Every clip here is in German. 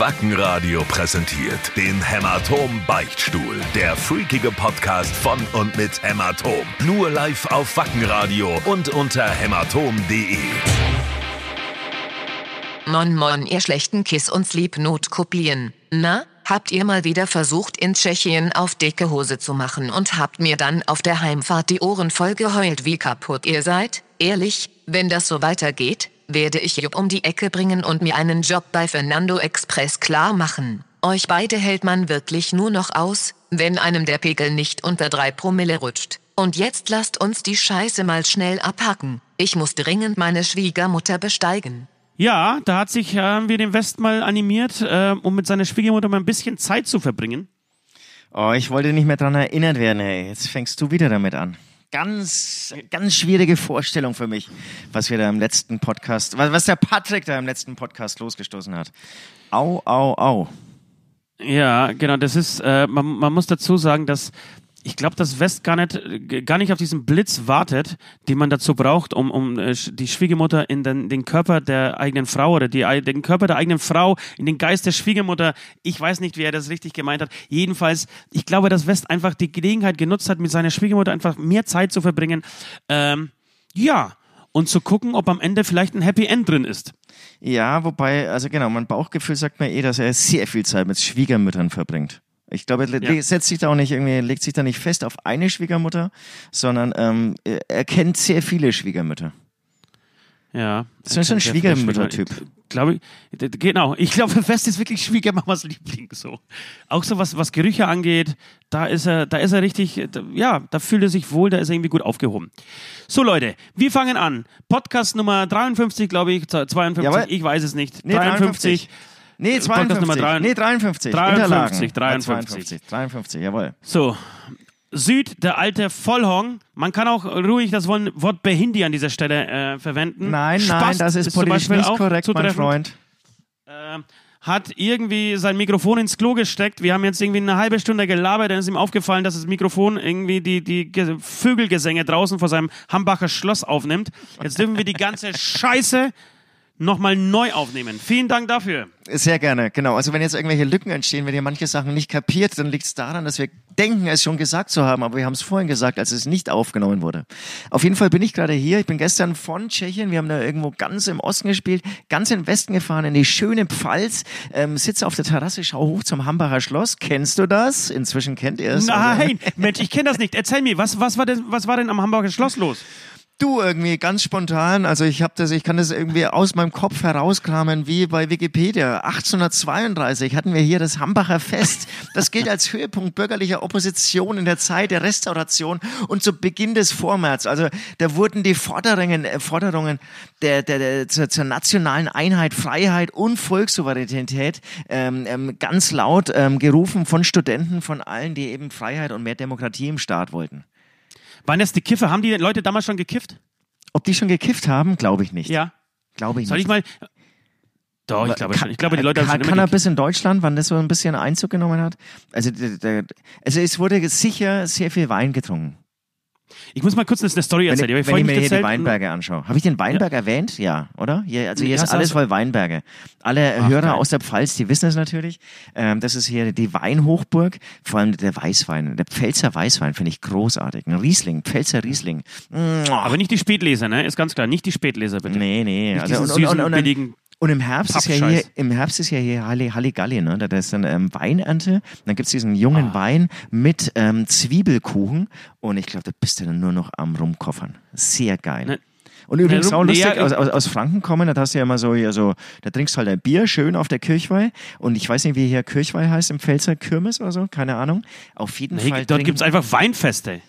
Wackenradio präsentiert den Hämatom Beichtstuhl. Der freakige Podcast von und mit Hämatom. Nur live auf Wackenradio und unter hämatom.de. Mon mon, ihr schlechten Kiss- und Sleep-Not-Kopien. Na, habt ihr mal wieder versucht, in Tschechien auf dicke Hose zu machen und habt mir dann auf der Heimfahrt die Ohren voll geheult, wie kaputt ihr seid? Ehrlich, wenn das so weitergeht, werde ich Jupp um die Ecke bringen und mir einen Job bei Fernando Express klar machen. Euch beide hält man wirklich nur noch aus, wenn einem der Pegel nicht unter 3 Promille rutscht. Und jetzt lasst uns die Scheiße mal schnell abhacken. Ich muss dringend meine Schwiegermutter besteigen. Ja, da hat sich wir den West mal animiert, um mit seiner Schwiegermutter mal ein bisschen Zeit zu verbringen. Oh, ich wollte nicht mehr dran erinnert werden, ey. Jetzt fängst du wieder damit an. Ganz, ganz schwierige Vorstellung für mich, was der Patrick da im letzten Podcast losgestoßen hat. Au, au, au. Ja, genau, das ist, man muss dazu sagen, dass ich glaube, dass West gar nicht auf diesen Blitz wartet, den man dazu braucht, um die Schwiegermutter in den Körper der eigenen Frau oder den Körper der eigenen Frau in den Geist der Schwiegermutter, ich weiß nicht, wie er das richtig gemeint hat, jedenfalls, ich glaube, dass West einfach die Gelegenheit genutzt hat, mit seiner Schwiegermutter einfach mehr Zeit zu verbringen, und zu gucken, ob am Ende vielleicht ein Happy End drin ist. Ja, wobei, also genau, mein Bauchgefühl sagt mir dass er sehr viel Zeit mit Schwiegermüttern verbringt. Ich glaube, er legt sich da nicht fest auf eine Schwiegermutter, sondern er kennt sehr viele Schwiegermütter. Ja. Das ist so ein Schwiegermüttertyp. Ich glaube, West ist wirklich Schwiegermamas Liebling, so. Auch so was Gerüche angeht, da ist er richtig, da fühlt er sich wohl, da ist er irgendwie gut aufgehoben. So Leute, wir fangen an. Podcast Nummer 53, glaube ich, 52, jawohl. Ich weiß es nicht. Nee, 53. 53. 53, jawohl. So, Süd, der alte Vollhorn. Man kann auch ruhig das Wort Behindi an dieser Stelle verwenden. Nein, das ist politisch nicht korrekt, mein Freund. Hat irgendwie sein Mikrofon ins Klo gesteckt. Wir haben jetzt irgendwie eine halbe Stunde gelabert, dann ist ihm aufgefallen, dass das Mikrofon irgendwie die Vögelgesänge draußen vor seinem Hambacher Schloss aufnimmt. Jetzt dürfen wir die ganze Scheiße nochmal neu aufnehmen. Vielen Dank dafür. Sehr gerne, genau. Also wenn jetzt irgendwelche Lücken entstehen, wenn ihr manche Sachen nicht kapiert, dann liegt es daran, dass wir denken, es schon gesagt zu haben, aber wir haben es vorhin gesagt, als es nicht aufgenommen wurde. Auf jeden Fall bin ich gerade hier. Ich bin gestern von Tschechien, wir haben da irgendwo ganz im Osten gespielt, ganz in den Westen gefahren, in die schöne Pfalz, sitze auf der Terrasse, schaue hoch zum Hambacher Schloss. Kennst du das? Inzwischen kennt ihr es. Nein, also. Mensch, ich kenne das nicht. Erzähl mir, was war denn am Hambacher Schloss los? Du, irgendwie ganz spontan, also ich kann das irgendwie aus meinem Kopf herauskramen, wie bei Wikipedia. 1832 hatten wir hier das Hambacher Fest. Das gilt als Höhepunkt bürgerlicher Opposition in der Zeit der Restauration und zu Beginn des Vormärz. Also da wurden die Forderungen zur nationalen Einheit, Freiheit und Volkssouveränität ganz laut gerufen von Studenten, von allen, die eben Freiheit und mehr Demokratie im Staat wollten. Waren das die Kiffer? Haben die Leute damals schon gekifft? Ob die schon gekifft haben? Glaube ich nicht. Ja. Glaube ich nicht. Soll ich mal... Doch, ich glaube schon. Ich glaube, die Leute haben schon Cannabis in Deutschland, wann das so ein bisschen Einzug genommen hat. Also es wurde sicher sehr viel Wein getrunken. Ich muss mal kurz eine Story erzählen. Wenn ich mir die Weinberge anschaue. Habe ich den Weinberg erwähnt? Ja, oder? Hier ist alles voll Weinberge. Alle Hörer aus der Pfalz, die wissen es natürlich. Das ist hier die Weinhochburg. Vor allem der Weißwein. Der Pfälzer Weißwein finde ich großartig. Ein Riesling, Pfälzer Riesling. Aber nicht die Spätleser, ne? Ist ganz klar. Nicht die Spätleser, bitte. Nee. Nicht also und im Herbst ist ja hier Halligalli, ne? Da ist dann Weinernte. Und dann gibt's diesen jungen Wein mit Zwiebelkuchen. Und ich glaube, da bist du dann nur noch am Rumkoffern. Sehr geil. Ne? Und übrigens auch lustig, aus Franken kommen, da hast du ja immer da trinkst halt ein Bier, schön auf der Kirchweih. Und ich weiß nicht, wie hier Kirchweih heißt, im Pfälzer Kirmes oder so, keine Ahnung. Auf jeden Fall. Dort gibt's einfach Weinfeste.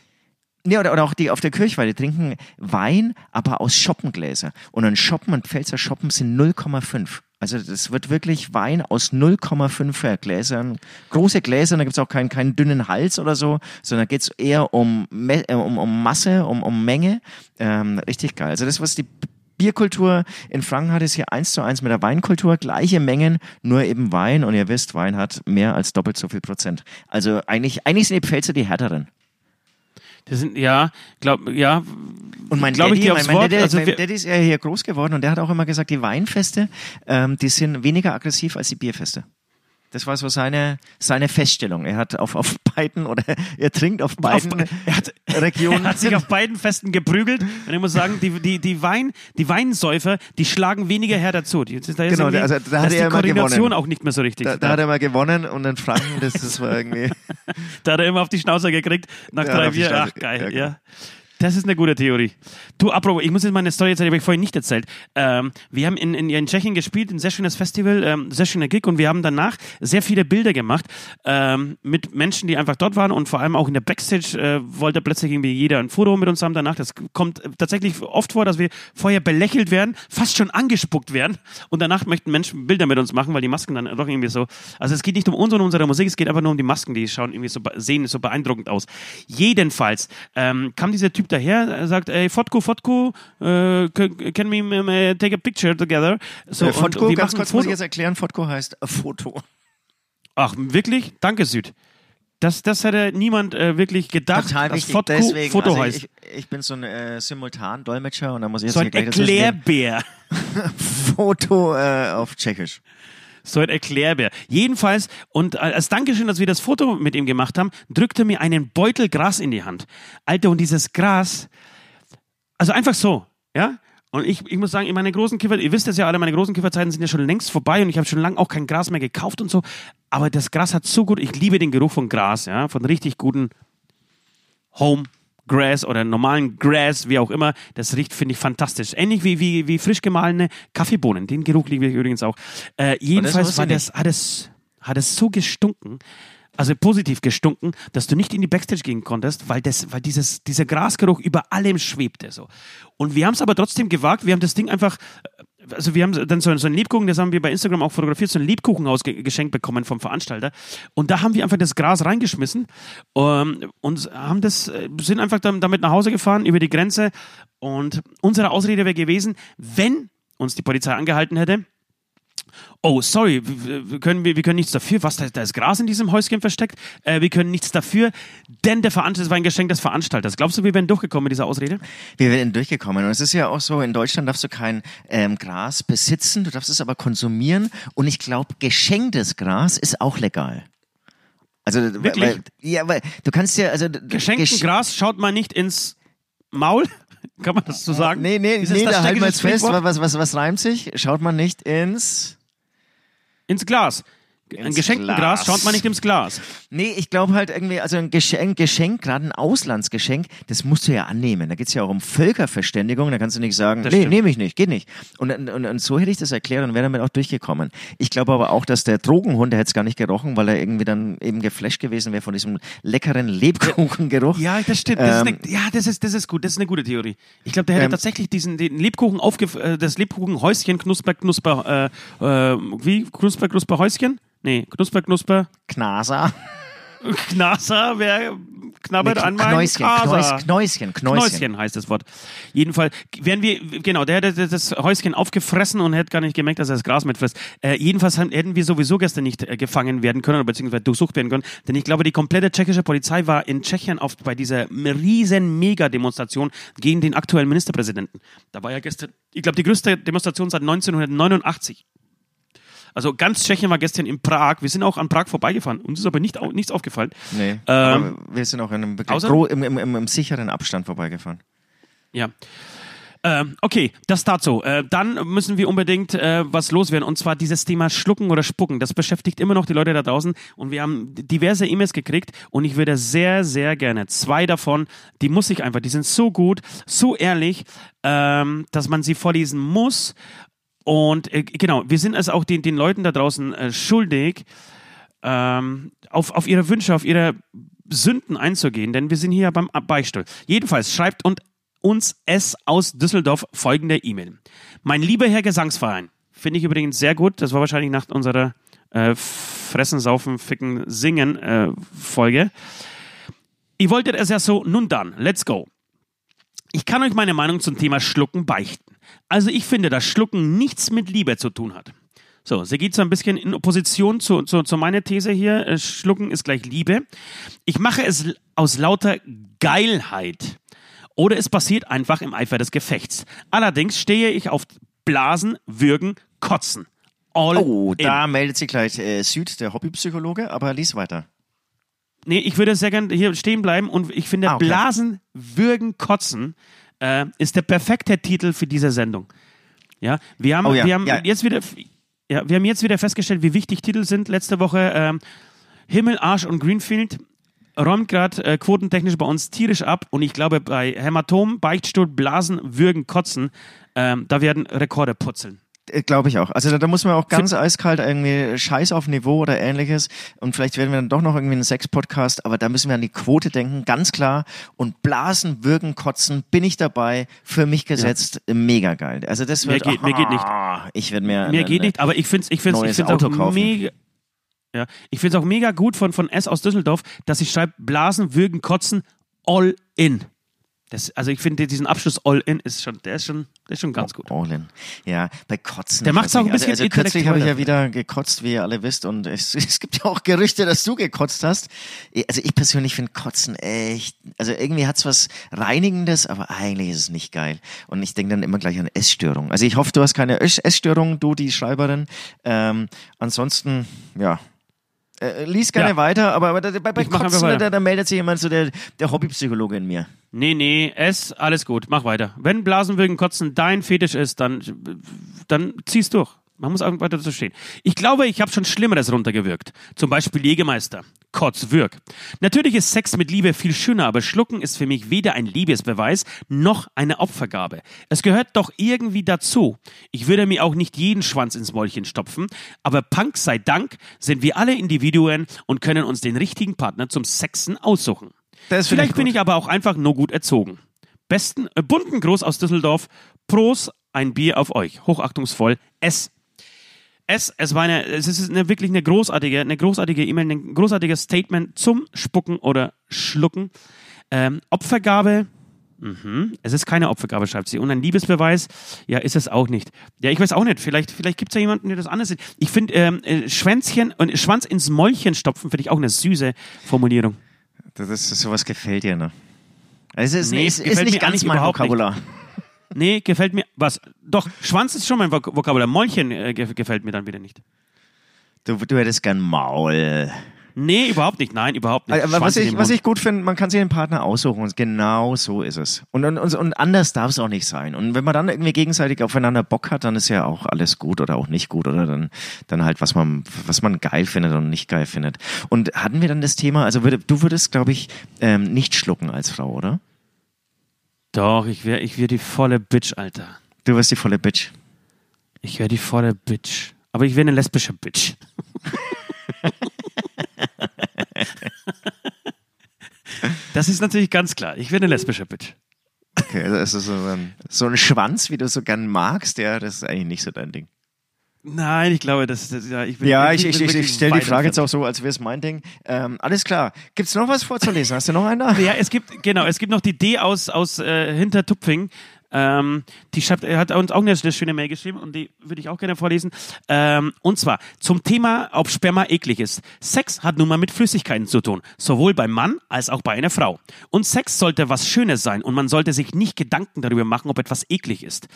Nee, oder auch die auf der Kirchweih, die trinken Wein, aber aus Schoppengläser. Und ein Pfälzer Schoppen sind 0,5. Also das wird wirklich Wein aus 0,5er Gläsern. Große Gläser, da gibt's auch keinen dünnen Hals oder so, sondern geht's eher um Masse, um Menge. Richtig geil. Also das, was die Bierkultur in Franken hat, ist hier 1:1 mit der Weinkultur. Gleiche Mengen, nur eben Wein. Und ihr wisst, Wein hat mehr als doppelt so viel Prozent. Also eigentlich sind die Pfälzer die härteren. Das sind, und mein Daddy ist ja hier groß geworden und der hat auch immer gesagt, die Weinfeste, die sind weniger aggressiv als die Bierfeste. Das war so seine Feststellung. Er hat auf beiden, oder er trinkt auf beiden Regionen. Er hat sich auf beiden Festen geprügelt. Und ich muss sagen, die Weinsäufer, die schlagen weniger her dazu. Genau, also da hat er immer gewonnen. Die Koordination auch nicht mehr so richtig. Da hat er mal gewonnen und dann Franken, das war irgendwie... Da hat er immer auf die Schnauze gekriegt, nach 3-4, ach geil, ja. Das ist eine gute Theorie. Du, apropos, ich muss jetzt meine Story erzählen, die habe ich vorhin nicht erzählt. Wir haben in Tschechien gespielt, ein sehr schönes Festival, sehr schöner Gig, und wir haben danach sehr viele Bilder gemacht mit Menschen, die einfach dort waren, und vor allem auch in der Backstage wollte plötzlich irgendwie jeder ein Foto mit uns haben danach. Das kommt tatsächlich oft vor, dass wir vorher belächelt werden, fast schon angespuckt werden, und danach möchten Menschen Bilder mit uns machen, weil die Masken dann doch irgendwie so... Also es geht nicht um uns und unsere Musik, es geht einfach nur um die Masken, die schauen irgendwie so, sehen so beeindruckend aus. Jedenfalls kam dieser Typ daher, sagt, ey, Fotko, can we take a picture together? So, Fotko, und ganz kurz muss ich jetzt erklären, Fotko heißt Foto. Ach, wirklich? Danke, Süd. Das hätte niemand wirklich gedacht, total wichtig, dass Foto also heißt. Ich bin so ein Simultan-Dolmetscher, und da muss ich jetzt... So ein Erklärbär. Foto auf Tschechisch. So ein Erklärbär. Jedenfalls, und als Dankeschön, dass wir das Foto mit ihm gemacht haben, drückte mir einen Beutel Gras in die Hand. Alter, und dieses Gras, also einfach so, ja? Und ich muss sagen, in meinen großen Kiffer, ihr wisst es ja alle, meine großen Kifferzeiten sind ja schon längst vorbei, und ich habe schon lange auch kein Gras mehr gekauft und so. Aber das Gras hat so gut, ich liebe den Geruch von Gras, ja? Von richtig guten Home Grass oder normalen Grass, wie auch immer, das riecht, finde ich, fantastisch. Ähnlich wie frisch gemahlene Kaffeebohnen. Den Geruch liebe ich übrigens auch. Jedenfalls hat es so gestunken, also positiv gestunken, dass du nicht in die Backstage gehen konntest, weil dieser Grasgeruch über allem schwebte. So. Und wir haben es aber trotzdem gewagt. Wir haben das Ding einfach... Also wir haben dann so einen Lebkuchen, das haben wir bei Instagram auch fotografiert, so ein Lebkuchenhaus geschenkt bekommen vom Veranstalter. Und da haben wir einfach das Gras reingeschmissen und sind einfach damit nach Hause gefahren, über die Grenze. Und unsere Ausrede wäre gewesen, wenn uns die Polizei angehalten hätte: Oh, sorry, wir können nichts dafür. Was, da ist Gras in diesem Häuschen versteckt? Wir können nichts dafür, denn das war ein Geschenk des Veranstalters. Glaubst du, wir wären durchgekommen mit dieser Ausrede? Wir wären durchgekommen. Und es ist ja auch so, in Deutschland darfst du kein Gras besitzen, du darfst es aber konsumieren. Und ich glaube, geschenktes Gras ist auch legal. Also, wirklich? Weil du kannst ja... Also, geschenkten Gras schaut mal nicht ins Maul... Kann man das so sagen? Nee, da halten wir jetzt fest. Was reimt sich? Schaut man nicht ins Glas. Ein geschenktes Gras schaut man nicht ins Glas. Nee, ich glaube halt irgendwie, also ein Geschenk, gerade ein Auslandsgeschenk, das musst du ja annehmen. Da geht es ja auch um Völkerverständigung, da kannst du nicht sagen, das nehme ich nicht, geht nicht. Und so hätte ich das erklärt und wäre damit auch durchgekommen. Ich glaube aber auch, dass der Drogenhund, der hätte es gar nicht gerochen, weil er irgendwie dann eben geflasht gewesen wäre von diesem leckeren Lebkuchengeruch. Ja, das stimmt. Das ist gut, das ist eine gute Theorie. Ich glaube, der hätte tatsächlich den Lebkuchen das Lebkuchenhäuschen, Knusper-Häuschen? Nee, Knusper. Knasa, wer knabbert an meinem Knäuschen. Knäuschen heißt das Wort. Jedenfalls, der hätte das Häuschen aufgefressen und hätte gar nicht gemerkt, dass er das Gras mitfrisst. Jedenfalls hätten wir sowieso gestern nicht gefangen werden können, beziehungsweise durchsucht werden können, denn ich glaube, die komplette tschechische Polizei war in Tschechien oft bei dieser riesen Mega-Demonstration gegen den aktuellen Ministerpräsidenten. Da war ja gestern, ich glaube, die größte Demonstration seit 1989. Also ganz Tschechien war gestern in Prag. Wir sind auch an Prag vorbeigefahren. Uns ist aber nichts aufgefallen. Nee, aber wir sind auch in einem im sicheren Abstand vorbeigefahren. Ja. Okay, das dazu. Dann müssen wir unbedingt was loswerden. Und zwar dieses Thema Schlucken oder Spucken. Das beschäftigt immer noch die Leute da draußen. Und wir haben diverse E-Mails gekriegt. Und ich würde sehr, sehr gerne 2 davon, die muss ich einfach, die sind so gut, so ehrlich, dass man sie vorlesen muss. Und genau, wir sind es also auch den Leuten da draußen schuldig, auf ihre Wünsche, auf ihre Sünden einzugehen, denn wir sind hier beim Beichtstuhl. Jedenfalls schreibt uns S. aus Düsseldorf folgende E-Mail. Mein lieber Herr Gesangsverein, finde ich übrigens sehr gut, das war wahrscheinlich nach unserer Fressen, Saufen, Ficken, Singen Folge. Ihr wolltet es ja so, nun dann, let's go. Ich kann euch meine Meinung zum Thema Schlucken beichten. Also ich finde, dass Schlucken nichts mit Liebe zu tun hat. So, sie geht so ein bisschen in Opposition zu meiner These hier. Schlucken ist gleich Liebe. Ich mache es aus lauter Geilheit. Oder es passiert einfach im Eifer des Gefechts. Allerdings stehe ich auf Blasen, Würgen, Kotzen. all in. Da meldet sich gleich Süd, der Hobbypsychologe, aber lies weiter. Nee, ich würde sehr gerne hier stehen bleiben und ich finde, okay. Blasen, Würgen, Kotzen ist der perfekte Titel für diese Sendung. Ja, wir haben, jetzt wieder, wir haben jetzt wieder festgestellt, wie wichtig Titel sind. Letzte Woche Himmel, Arsch und Greenfield räumt gerade quotentechnisch bei uns tierisch ab und ich glaube bei Hämatom, Beichtstuhl, Blasen, Würgen, Kotzen, da werden Rekorde putzeln. Glaube ich auch. Also da muss man auch ganz eiskalt irgendwie Scheiß auf Niveau oder ähnliches und vielleicht werden wir dann doch noch irgendwie einen Sex-Podcast, aber da müssen wir an die Quote denken, ganz klar. Und Blasen, Würgen, Kotzen, bin ich dabei, für mich gesetzt, mega geil. Also das wird... Mir geht nicht. Ich werde mir... Mir geht nicht, aber ich find's auch mega... Ja, ich finde es auch mega gut von S aus Düsseldorf, dass ich schreibe, Blasen, Würgen, Kotzen, all in. Das, also ich finde diesen Abschluss all in ist schon ganz gut. All in. Ja, bei Kotzen. Der macht es auch ein bisschen intellektuell. Kürzlich habe ich ja wieder gekotzt, wie ihr alle wisst. Und es gibt ja auch Gerüchte, dass du gekotzt hast. Also ich persönlich finde Kotzen echt, also irgendwie hat es was Reinigendes, aber eigentlich ist es nicht geil. Und ich denke dann immer gleich an Essstörungen. Also ich hoffe, du hast keine Essstörung, du, die Schreiberin. Ansonsten, ja... lies gerne weiter, aber bei Kotzen, da meldet sich jemand so der Hobbypsychologe in mir. Nee, alles gut, mach weiter. Wenn Blasen, Würgen, Kotzen dein Fetisch ist, dann zieh's durch. Man muss einfach weiter dazu stehen. Ich glaube, ich habe schon Schlimmeres runtergewürgt. Zum Beispiel Jägermeister. Kotzwürg. Natürlich ist Sex mit Liebe viel schöner, aber Schlucken ist für mich weder ein Liebesbeweis noch eine Opfergabe. Es gehört doch irgendwie dazu. Ich würde mir auch nicht jeden Schwanz ins Mäulchen stopfen, aber Punk sei Dank sind wir alle Individuen und können uns den richtigen Partner zum Sexen aussuchen. Vielleicht bin ich aber auch einfach nur gut erzogen. Besten bunten Gruß aus Düsseldorf. Prost, ein Bier auf euch. Hochachtungsvoll, Es ist wirklich eine großartige E-Mail, ein großartiges Statement zum Spucken oder Schlucken. Opfergabe, es ist keine Opfergabe, schreibt sie. Und ein Liebesbeweis, ja, ist es auch nicht. Ja, ich weiß auch nicht, vielleicht gibt es ja jemanden, der das anders sieht. Ich finde, Schwanz ins Mäulchen stopfen, finde ich auch eine süße Formulierung. Sowas gefällt dir, ne? Also es ist nicht ganz mein Vokabular. Nicht. Nee, gefällt mir... Was? Doch, Schwanz ist schon mein Vokabular. Mäulchen gefällt mir dann wieder nicht. Du hättest gern Maul. Nee, überhaupt nicht. Nein, überhaupt nicht. Also, was ich gut finde, man kann sich den Partner aussuchen. Und genau so ist es. Und anders darf es auch nicht sein. Und wenn man dann irgendwie gegenseitig aufeinander Bock hat, dann ist ja auch alles gut oder auch nicht gut. Oder dann halt, was man geil findet und nicht geil findet. Und hatten wir dann das Thema... Also du würdest, glaube ich, nicht schlucken als Frau, oder? Doch, ich wär die volle Bitch, Alter. Du wirst die volle Bitch. Ich wär die volle Bitch. Aber ich wär eine lesbische Bitch. Das ist natürlich ganz klar. Ich wär eine lesbische Bitch. Okay, also so ein Schwanz, wie du so gern magst, ja, das ist eigentlich nicht so dein Ding. Nein, ich glaube, ich stelle die Frage jetzt auch so, als wäre es mein Ding. Alles klar. Gibt es noch was vorzulesen? Hast du noch einen da? Ja, es gibt noch die D aus Hintertupfing. Die schreibt, hat uns auch eine schöne Mail geschrieben und die würde ich auch gerne vorlesen. Und zwar zum Thema, ob Sperma eklig ist. Sex hat nun mal mit Flüssigkeiten zu tun, sowohl beim Mann als auch bei einer Frau. Und Sex sollte was Schönes sein und man sollte sich nicht Gedanken darüber machen, ob etwas eklig ist.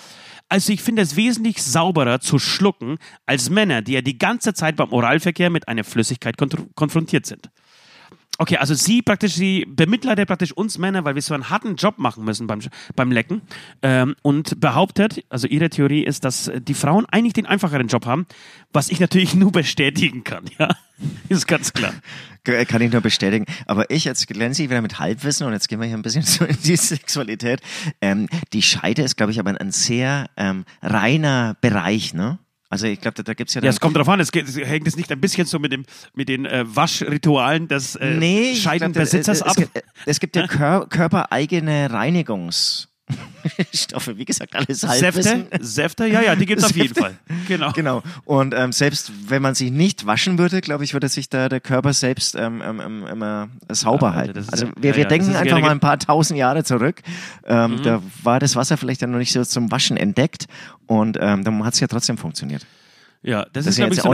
Also ich finde es wesentlich sauberer zu schlucken als Männer, die ja die ganze Zeit beim Oralverkehr mit einer Flüssigkeit konfrontiert sind. Okay, also sie bemittelt ja praktisch uns Männer, weil wir so einen harten Job machen müssen beim Lecken und behauptet, also ihre Theorie ist, dass die Frauen eigentlich den einfacheren Job haben, was ich natürlich nur bestätigen kann, ja, ist ganz klar. Kann ich nur bestätigen, aber jetzt glänze ich wieder mit Halbwissen und jetzt gehen wir hier ein bisschen so in die Sexualität. Die Scheide ist, glaube ich, aber ein sehr reiner Bereich, ne? Also ich glaube, da gibt es ja... Ja, es kommt drauf an, hängt es nicht ein bisschen so mit den Waschritualen des Scheidenbesitzers ab? Es gibt ja körpereigene Reinigungsstoffe, wie gesagt, alles Halbwissen. Säfte, ja, die gibt es auf jeden Fall. Genau. Und selbst wenn man sich nicht waschen würde, glaube ich, würde sich da der Körper selbst immer sauber halten. Also wir denken einfach mal ein paar tausend Jahre zurück. Da war das Wasser vielleicht dann noch nicht so zum Waschen entdeckt. Und dann hat es ja trotzdem funktioniert. Ja, das ist, glaube ich, so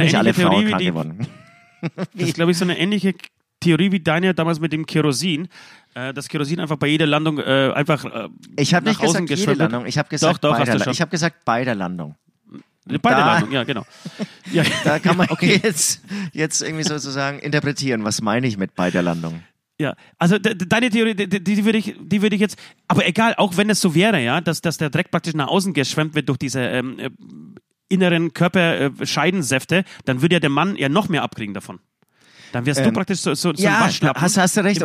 eine ähnliche Theorie wie deine damals mit dem Kerosin. Das Kerosin einfach bei jeder Landung einfach nach außen geschwirrt. Ich habe nicht gesagt jede Landung, ich habe gesagt bei der Landung. Bei der Landung, ja, genau. Ja. Da kann man jetzt irgendwie sozusagen interpretieren, was meine ich mit bei der Landung. Ja, also deine Theorie, die würde ich jetzt, aber egal, auch wenn es so wäre, ja, dass der Dreck praktisch nach außen geschwemmt wird durch diese inneren Körperscheidensäfte, dann würde ja der Mann ja noch mehr abkriegen davon. Dann wärst du praktisch so ein Waschlappen. Hast du recht.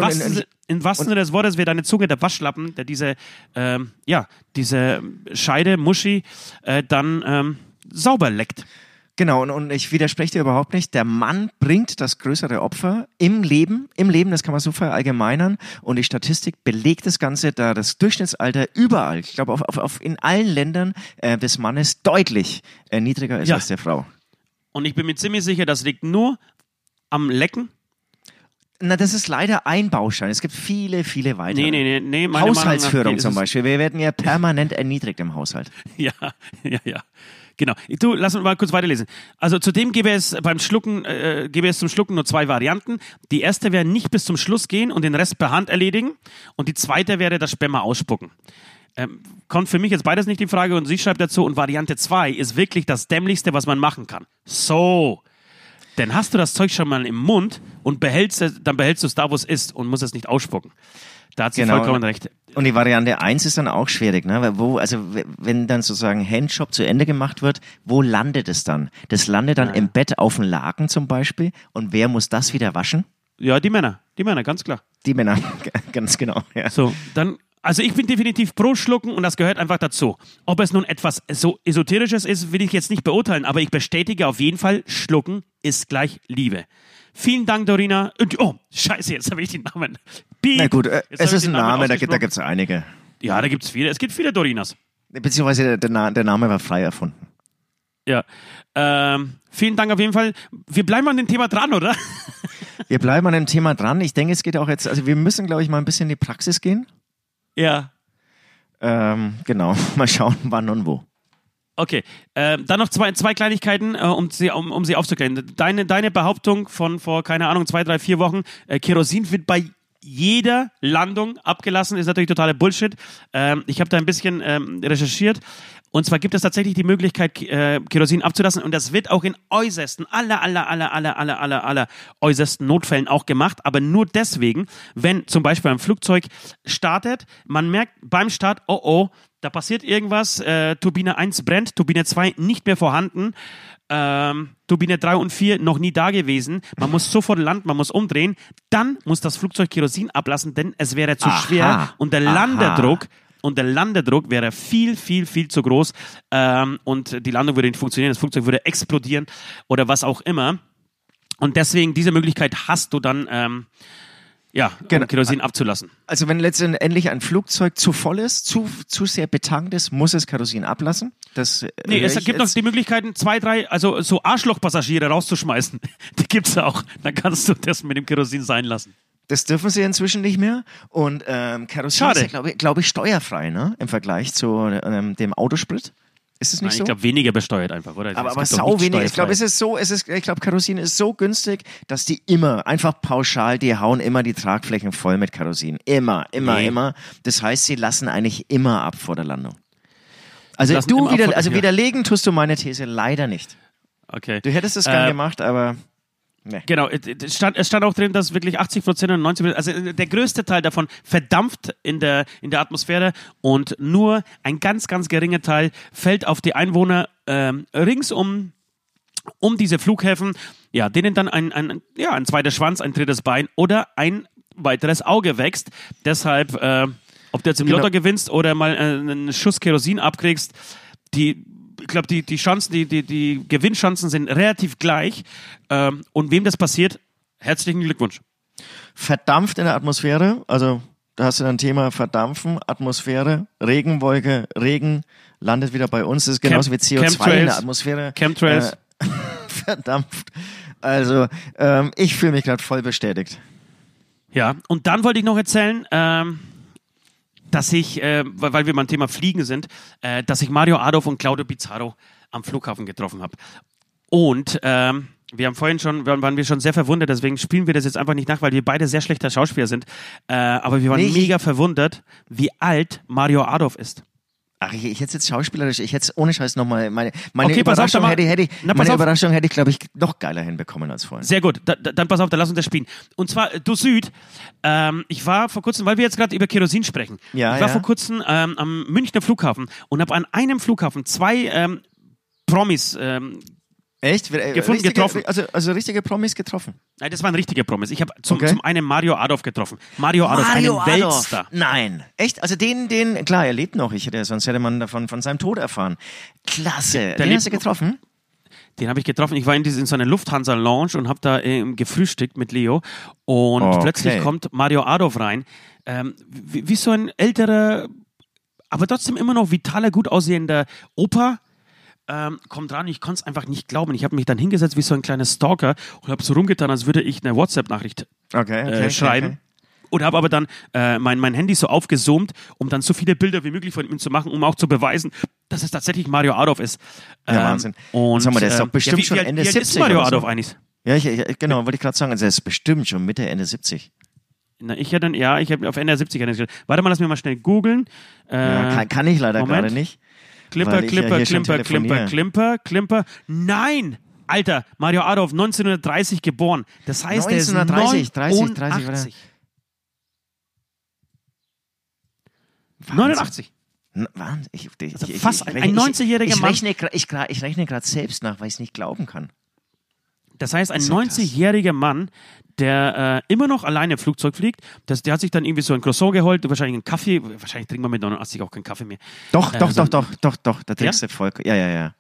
Im wahrsten Sinne des Wortes wäre deine Zunge der Waschlappen, der diese Scheide, Muschi, dann sauber leckt. Genau, und ich widerspreche dir überhaupt nicht. Der Mann bringt das größere Opfer im Leben, das kann man so verallgemeinern. Und die Statistik belegt das Ganze, da das Durchschnittsalter überall, ich glaube in allen Ländern des Mannes deutlich niedriger ist als der Frau. Und ich bin mir ziemlich sicher, das liegt nur am Lecken. Na, das ist leider ein Baustein. Es gibt viele, viele weitere. Nee, Haushaltsführung zum Beispiel. Wir werden ja permanent erniedrigt im Haushalt. Ja. Genau. Du, lass uns mal kurz weiterlesen. Also zudem gäbe es zum Schlucken nur zwei Varianten. Die erste wäre nicht bis zum Schluss gehen und den Rest per Hand erledigen. Und die zweite wäre das Sperma ausspucken. Kommt für mich jetzt beides nicht in Frage. Und sie schreibt dazu, und Variante 2 ist wirklich das Dämlichste, was man machen kann. So. Denn hast du das Zeug schon mal im Mund und behältst du es da, wo es ist und musst es nicht ausspucken. Da hat sie vollkommen recht. Und die Variante 1 ist dann auch schwierig, ne? Weil wenn dann sozusagen Handjob zu Ende gemacht wird, wo landet es dann? Das landet dann im Bett auf dem Laken zum Beispiel. Und wer muss das wieder waschen? Ja, die Männer, ganz klar. Die Männer, ganz genau. Ja. So, dann. Also ich bin definitiv pro Schlucken und das gehört einfach dazu. Ob es nun etwas so Esoterisches ist, will ich jetzt nicht beurteilen, aber ich bestätige auf jeden Fall, Schlucken ist gleich Liebe. Vielen Dank, Dorina. Und, oh, scheiße, jetzt habe ich den Namen. Piep. Na gut, es ist ein Name, da gibt es einige. Ja, da gibt es viele. Es gibt viele Dorinas. Beziehungsweise der Name war frei erfunden. Ja, vielen Dank auf jeden Fall. Wir bleiben an dem Thema dran, oder? Wir bleiben an dem Thema dran. Ich denke, es geht auch jetzt, also wir müssen, glaube ich, mal ein bisschen in die Praxis gehen. Ja. Genau, mal schauen, wann und wo. Okay, dann noch zwei Kleinigkeiten, um sie aufzuklären. Deine Behauptung von vor, keine Ahnung, 2, 3, 4 Wochen, Kerosin wird bei jeder Landung abgelassen, ist natürlich totaler Bullshit. Ich habe da ein bisschen recherchiert. Und zwar gibt es tatsächlich die Möglichkeit, Kerosin abzulassen. Und das wird auch in äußersten, aller äußersten Notfällen auch gemacht. Aber nur deswegen, wenn zum Beispiel ein Flugzeug startet, man merkt beim Start, oh, da passiert irgendwas. Turbine 1 brennt, Turbine 2 nicht mehr vorhanden. Turbine 3 und 4 noch nie da gewesen. Man muss sofort landen, man muss umdrehen. Dann muss das Flugzeug Kerosin ablassen, denn es wäre zu schwer. Und der Landedruck... Und der Landedruck wäre viel, viel, viel zu groß und die Landung würde nicht funktionieren, das Flugzeug würde explodieren oder was auch immer. Und deswegen, diese Möglichkeit hast du dann, um Kerosin abzulassen. Also wenn letztendlich ein Flugzeug zu voll ist, zu sehr betankt ist, muss es Kerosin ablassen? Es gibt noch die Möglichkeiten, 2, 3, also so Arschlochpassagiere rauszuschmeißen. Die gibt es auch. Dann kannst du das mit dem Kerosin sein lassen. Das dürfen sie inzwischen nicht mehr. Und Kerosin ist ja, glaube ich, steuerfrei, ne? Im Vergleich zu dem Autosprit. Ist es nicht so? Ich glaube, weniger besteuert einfach, oder? Aber sau weniger. Ich glaube, Kerosin ist so günstig, dass die immer, einfach pauschal, die hauen immer die Tragflächen voll mit Kerosin. Immer. Das heißt, sie lassen eigentlich immer ab vor der Landung. Also widerlegen tust du meine These leider nicht. Okay. Du hättest es gern gemacht, aber... Nee. Genau, es stand auch drin, dass wirklich 80% und 90%, also der größte Teil davon verdampft in der Atmosphäre und nur ein ganz, ganz geringer Teil fällt auf die Einwohner ringsum um diese Flughäfen, ja, denen dann ein zweiter Schwanz, ein drittes Bein oder ein weiteres Auge wächst. Deshalb, ob du jetzt im Lotto gewinnst oder mal einen Schuss Kerosin abkriegst, ich glaube, die Gewinnchancen sind relativ gleich. Und wem das passiert, herzlichen Glückwunsch. Verdampft in der Atmosphäre, also da hast du dann Thema Verdampfen, Atmosphäre, Regenwolke, Regen landet wieder bei uns. Das ist genauso wie CO2 in der Atmosphäre. Chemtrails. Verdampft. Also ich fühle mich gerade voll bestätigt. Ja, und dann wollte ich noch erzählen... dass ich, weil wir beim Thema Fliegen sind, dass ich Mario Adorf und Claudio Pizarro am Flughafen getroffen habe. Und wir waren vorhin schon sehr verwundert, deswegen spielen wir das jetzt einfach nicht nach, weil wir beide sehr schlechter Schauspieler sind. Aber wir waren mega verwundert, wie alt Mario Adorf ist. Ach, ich hätte jetzt schauspielerisch, ich hätte ohne Scheiß nochmal, meine Überraschung hätte ich, glaube ich, noch geiler hinbekommen als vorhin. Sehr gut, dann pass auf, dann lass uns das spielen. Und zwar, du Süd, ich war vor kurzem, weil wir jetzt gerade über Kerosin sprechen, vor kurzem am Münchner Flughafen und habe an einem Flughafen zwei Promis echt? Getroffen. Also richtige Promis getroffen? Nein, das waren richtige Promis. Ich habe zum einen Mario Adorf getroffen. Mario Adorf, einen Weltstar. Nein. Echt? Also den, klar, er lebt noch. Sonst hätte man davon von seinem Tod erfahren. Klasse. Den hast du getroffen? Den habe ich getroffen. Ich war in so einer Lufthansa-Lounge und habe da gefrühstückt mit Leo. Und plötzlich kommt Mario Adorf rein. Wie so ein älterer, aber trotzdem immer noch vitaler, gut aussehender Opa. Kommt ran, ich konnte es einfach nicht glauben. Ich habe mich dann hingesetzt wie so ein kleiner Stalker und habe so rumgetan, als würde ich eine WhatsApp-Nachricht schreiben. Okay. Und habe aber dann mein Handy so aufgezoomt, um dann so viele Bilder wie möglich von ihm zu machen, um auch zu beweisen, dass es tatsächlich Mario Adorf ist. Wahnsinn. Und sag mal, der ist doch bestimmt schon Ende 70. Wie alt ist Mario Adorf eigentlich? Ja, genau, wollte ich gerade sagen, also er ist bestimmt schon Mitte, Ende 70. Na, ich habe auf Ende 70 gedacht. Warte mal, lass mich mal schnell googeln. Kann ich leider gerade nicht. Klimper. Nein! Alter, Mario Adorf, 1930 geboren. Das heißt, er ist 89. 89. Wahnsinn. Also fast ein 90-jähriger Mann. Ich rechne gerade selbst nach, weil ich es nicht glauben kann. Das heißt, ein 90-jähriger Mann, der immer noch alleine im Flugzeug fliegt, der hat sich dann irgendwie so ein Croissant geholt, wahrscheinlich einen Kaffee, wahrscheinlich trinkt man mit 89 auch keinen Kaffee mehr. Doch, da trinkst du voll. Ja.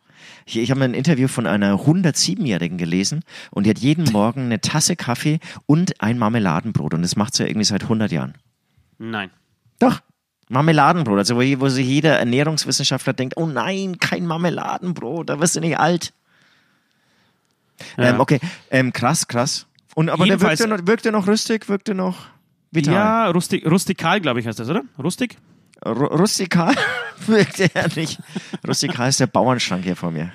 Ich habe ein Interview von einer 107-Jährigen gelesen und die hat jeden Morgen eine Tasse Kaffee und ein Marmeladenbrot und das macht sie ja irgendwie seit 100 Jahren. Nein. Doch. Marmeladenbrot, also wo sich jeder Ernährungswissenschaftler denkt, oh nein, kein Marmeladenbrot, da wirst du nicht alt. Ja. Krass. Und aber jedenfalls, der wirkte noch rüstig, wirkte noch vital. Ja, rustikal, glaube ich, heißt das, oder? Rustik? Rustikal? Wirkte er nicht. Rustikal ist der Bauernschrank hier vor mir.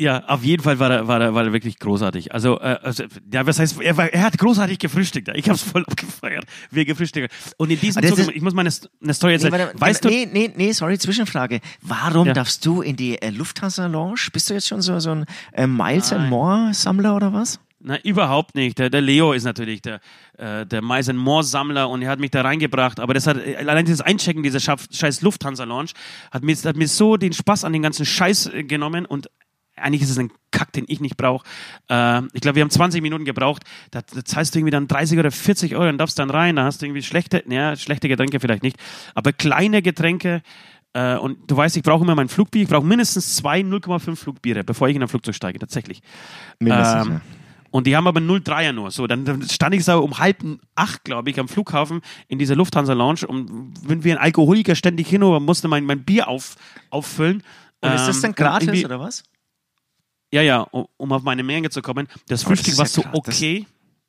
Ja, auf jeden Fall war er wirklich großartig. Er hat großartig gefrühstückt. Ich habe es voll abgefeiert, wie er gefrühstückt hat. Und in diesem Zuge, ich muss meine Story erzählen. Sorry, Zwischenfrage. Warum darfst du in die Lufthansa-Lounge? Bist du jetzt schon so ein Miles and More-Sammler oder was? Nein, überhaupt nicht. Der Leo ist natürlich der Miles and More-Sammler und er hat mich da reingebracht. Aber allein dieses Einchecken dieser scheiß Lufthansa-Lounge hat mir so den Spaß an den ganzen Scheiß genommen und eigentlich ist es ein Kack, den ich nicht brauche. Ich glaube, wir haben 20 Minuten gebraucht. Da zahlst du irgendwie dann 30 oder 40 Euro und darfst dann rein. Da hast du irgendwie schlechte Getränke vielleicht nicht, aber kleine Getränke. Und du weißt, ich brauche immer mein Flugbier. Ich brauche mindestens 2 0,5 Flugbiere, bevor ich in ein Flugzeug steige, tatsächlich. Mindestens, ja. Und die haben aber 0,3er nur. So, dann stand ich so um 7:30, glaube ich, am Flughafen in dieser Lufthansa-Lounge und bin wie ein Alkoholiker ständig hin und musste mein Bier auffüllen. Und ist das denn gratis oder was? Ja, um auf meine Menge zu kommen. Das Frühstück war so okay.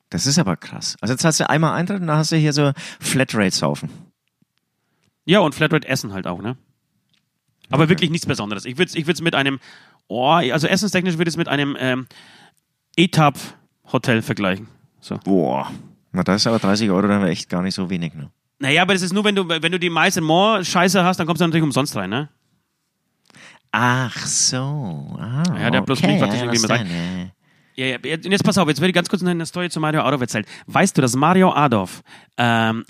Das ist aber krass. Also jetzt hast du einmal Eintritt und dann hast du hier so Flatrate-Saufen. Ja, und Flatrate-Essen halt auch, ne? Aber wirklich nichts Besonderes. Ich würde es mit einem, essenstechnisch würde ich es mit einem ETAP-Hotel vergleichen. So. Boah, na da ist aber 30 Euro dann echt gar nicht so wenig, ne? Naja, aber das ist nur, wenn du die Miles and More-Scheiße hast, dann kommst du natürlich umsonst rein, ne? Ach so. Ja, der bloß nicht, was ich irgendwie mal sage. Ja. Jetzt pass auf, jetzt werde ich ganz kurz eine Story zu Mario Adorf erzählen. Weißt du, dass Mario Adorf für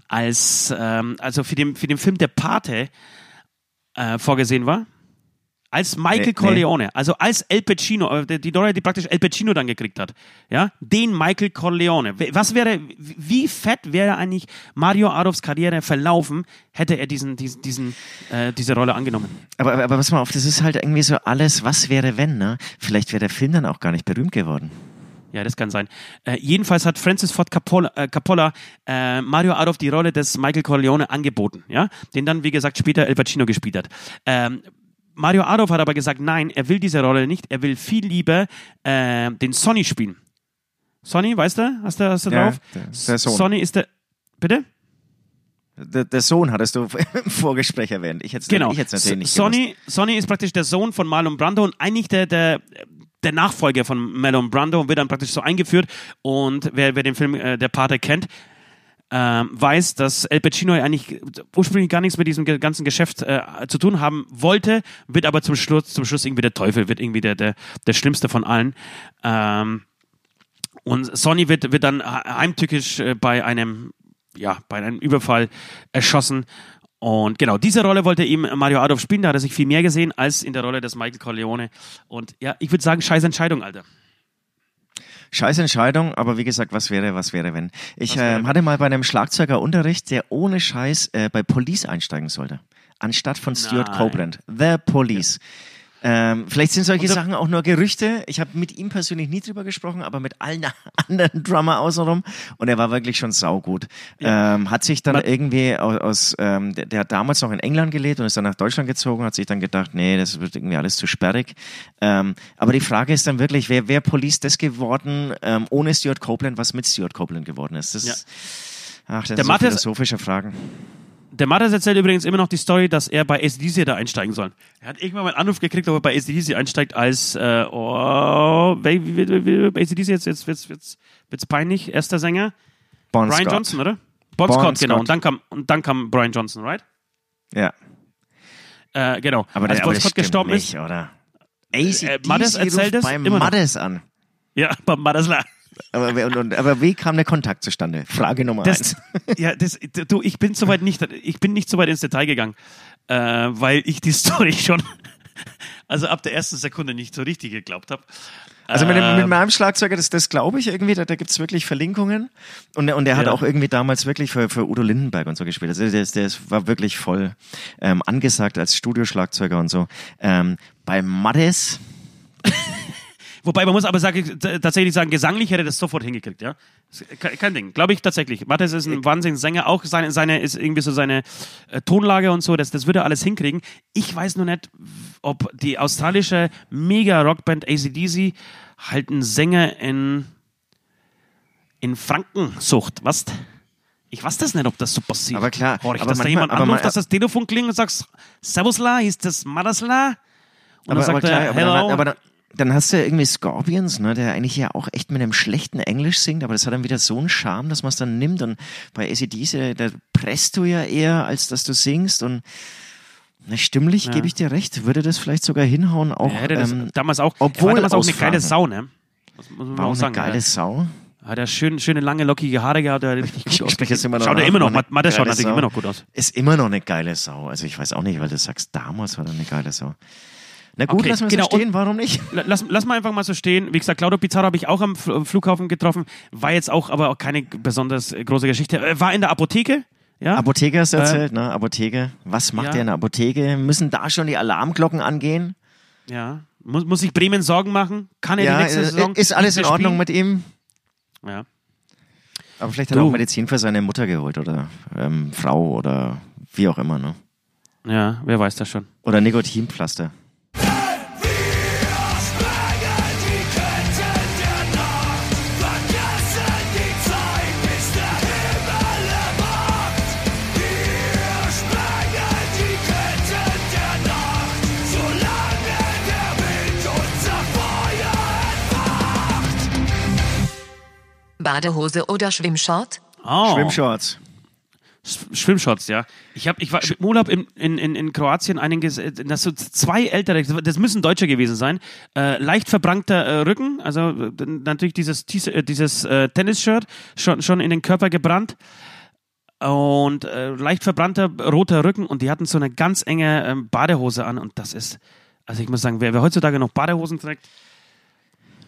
den Film Der Pate vorgesehen war? Als Michael Corleone, also als Al Pacino, die Rolle, die praktisch Al Pacino dann gekriegt hat. Ja, den Michael Corleone. Wie fett wäre eigentlich Mario Adorfs Karriere verlaufen, hätte er diese Rolle angenommen? Aber pass mal auf, das ist halt irgendwie so alles, was wäre wenn, ne? Vielleicht wäre der Film dann auch gar nicht berühmt geworden. Ja, das kann sein. Jedenfalls hat Francis Ford Coppola Mario Adorf die Rolle des Michael Corleone angeboten, ja? Den dann, wie gesagt, später Al Pacino gespielt hat. Mario Adorf hat aber gesagt, nein, er will diese Rolle nicht. Er will viel lieber den Sonny spielen. Sonny, weißt du? Hast du drauf? Der Sohn. Sonny ist der... Bitte? Der Sohn hattest du im Vorgespräch erwähnt. Ich hätte es natürlich nicht gewusst. Sonny ist praktisch der Sohn von Marlon Brando und eigentlich der Nachfolger von Marlon Brando und wird dann praktisch so eingeführt. Und wer den Film Der Pate kennt, weiß, dass Al Pacino eigentlich ursprünglich gar nichts mit diesem ganzen Geschäft zu tun haben wollte, wird aber zum Schluss irgendwie der Teufel, wird irgendwie der Schlimmste von allen. Und Sonny wird dann heimtückisch bei einem Überfall erschossen. Und genau, diese Rolle wollte ihm Mario Adorf spielen, da hat er sich viel mehr gesehen als in der Rolle des Michael Corleone. Und ja, ich würde sagen, scheiß Entscheidung, Alter. Scheiß Entscheidung, aber wie gesagt, was wäre, wenn? Ich hatte mal bei einem Schlagzeuger Unterricht, der ohne Scheiß bei Police einsteigen sollte, anstatt von Stuart Copeland. The Police. Ja. Vielleicht sind solche Sachen auch nur Gerüchte. Ich habe mit ihm persönlich nie drüber gesprochen, aber mit allen anderen Drummer außenrum. Und er war wirklich schon saugut. Ja. Hat sich dann irgendwie der hat damals noch in England gelebt und ist dann nach Deutschland gezogen, hat sich dann gedacht, nee, das wird irgendwie alles zu sperrig. Aber die Frage ist dann wirklich, wer wäre Police das geworden, ohne Stuart Copeland, was mit Stuart Copeland geworden ist? Das sind so philosophische Fragen. Der Matthias erzählt übrigens immer noch die Story, dass er bei AC/DC da einsteigen soll. Er hat irgendwann mal einen Anruf gekriegt, ob er bei AC/DC einsteigt als bei AC/DC jetzt wird's peinlich, erster Sänger. Brian Scott. Johnson, oder? Bon Scott, genau. Und dann kam Brian Johnson, right? Ja. Genau. Aber als Bon Scott gestorben nicht, ist, oder? AC/DC erzählt es beim Matthias an. Ja, beim Matthias. Aber wie kam der Kontakt zustande? Frage Nummer 1. Ja, ich bin soweit nicht. Ich bin nicht so weit ins Detail gegangen, weil ich die Story schon, also ab der ersten Sekunde nicht so richtig geglaubt habe. Also mit meinem Schlagzeuger, das glaube ich irgendwie, da gibt es wirklich Verlinkungen. Und der hat auch irgendwie damals wirklich für Udo Lindenberg und so gespielt. Also der war wirklich voll angesagt als Studioschlagzeuger und so. Bei Mattes. Wobei, man muss aber tatsächlich sagen, gesanglich hätte er das sofort hingekriegt, ja. Kein Ding, glaube ich tatsächlich. Mattes ist ein Wahnsinnssänger, auch seine ist irgendwie so seine Tonlage und so, das würde er alles hinkriegen. Ich weiß nur nicht, ob die australische Mega-Rockband AC/DC halt einen Sänger in Franken sucht, was? Ich weiß das nicht, ob das so passiert. Aber klar. Dass da jemand anruft, dass das Telefon klingt und sagst, Servusla, ist das Madasla? Und dann sagt er, hello. Dann hast du ja irgendwie Scorpions, ne, der eigentlich ja auch echt mit einem schlechten Englisch singt, aber das hat dann wieder so einen Charme, dass man es dann nimmt. Und bei AC/DC, da presst du ja eher, als dass du singst. Und stimmlich gebe ich dir recht, würde das vielleicht sogar hinhauen. Auch, ja, damals auch eine geile Sau, ne? War auch eine geile Sau. Hat er schöne, lange, lockige Haare gehabt. Der richtig gut aus. Schaut er immer noch. Matthias schaut natürlich immer noch gut aus. Ist immer noch eine geile Sau. Also ich weiß auch nicht, weil du sagst, damals war er eine geile Sau. Na gut, okay, lass mal so stehen, warum nicht? Lass mal einfach mal so stehen. Wie gesagt, Claudio Pizarro habe ich auch am Flughafen getroffen, war jetzt auch, aber auch keine besonders große Geschichte. War in der Apotheke. Ja? Apotheke hast du erzählt, ne? Apotheke. Was macht der in der Apotheke? Müssen da schon die Alarmglocken angehen? Ja. Muss sich Bremen Sorgen machen? Kann er die nächste Saison? Ist alles in Ordnung mit ihm? Ja. Aber vielleicht hat er auch Medizin für seine Mutter geholt oder Frau oder wie auch immer, ne? Ja, wer weiß das schon. Oder Nikotinpflaster. Badehose oder Schwimmshort? Oh. Schwimmshorts. Schwimmshorts, ja. Ich war im Urlaub in Kroatien, das sind zwei ältere, das müssen Deutsche gewesen sein, leicht verbrannter Rücken, also natürlich dieses Tennisshirt schon in den Körper gebrannt und leicht verbrannter roter Rücken und die hatten so eine ganz enge Badehose an und das ist, also ich muss sagen, wer heutzutage noch Badehosen trägt,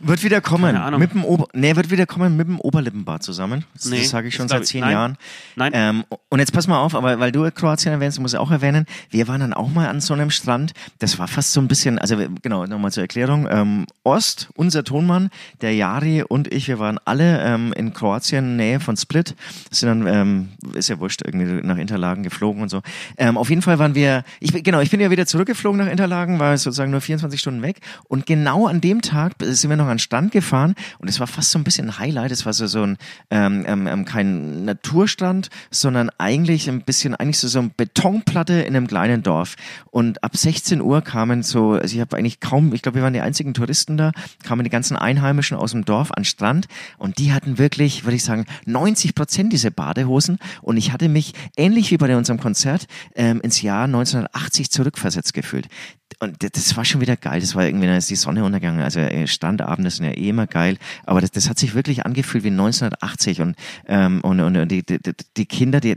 wird wieder kommen. Wird wieder kommen mit dem Oberlippenbart zusammen. Das sage ich schon seit 10 Jahren. Nein. Und jetzt pass mal auf, aber weil du Kroatien erwähnst, muss ich auch erwähnen, wir waren dann auch mal an so einem Strand, das war fast so ein bisschen, also genau, nochmal zur Erklärung, Ost, unser Tonmann, der Jari und ich, wir waren alle in Kroatien, Nähe von Split, sind dann, ist ja wurscht, irgendwie nach Interlaken geflogen und so. Auf jeden Fall waren wir, ich bin ja wieder zurückgeflogen nach Interlaken, war sozusagen nur 24 Stunden weg und genau an dem Tag sind wir noch an den Strand gefahren und es war fast so ein bisschen ein Highlight. Es war so ein kein Naturstrand, sondern eigentlich ein bisschen so eine Betonplatte in einem kleinen Dorf. Und ab 16 Uhr kamen so, also ich habe eigentlich kaum, ich glaube, wir waren die einzigen Touristen da, kamen die ganzen Einheimischen aus dem Dorf an den Strand und die hatten wirklich, würde ich sagen, 90% diese Badehosen. Und ich hatte mich ähnlich wie bei unserem Konzert ins Jahr 1980 zurückversetzt gefühlt. Und das war schon wieder geil. Das war irgendwie, da ist die Sonne untergegangen. Also Strandabende sind ja eh immer geil. Aber das hat sich wirklich angefühlt wie 1980. Und die Kinder, die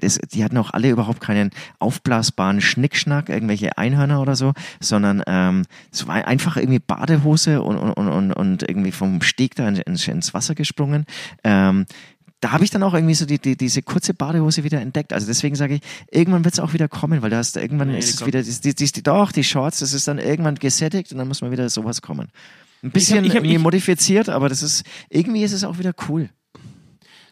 hatten auch alle überhaupt keinen aufblasbaren Schnickschnack, irgendwelche Einhörner oder so, sondern es war einfach irgendwie Badehose und irgendwie vom Steg da ins Wasser gesprungen. Da habe ich dann auch irgendwie so diese kurze Badehose wieder entdeckt. Also deswegen sage ich, irgendwann wird es auch wieder kommen, weil die Shorts, das ist dann irgendwann gesättigt und dann muss man wieder sowas kommen. Ein bisschen ich modifiziert, aber das ist, irgendwie ist es auch wieder cool.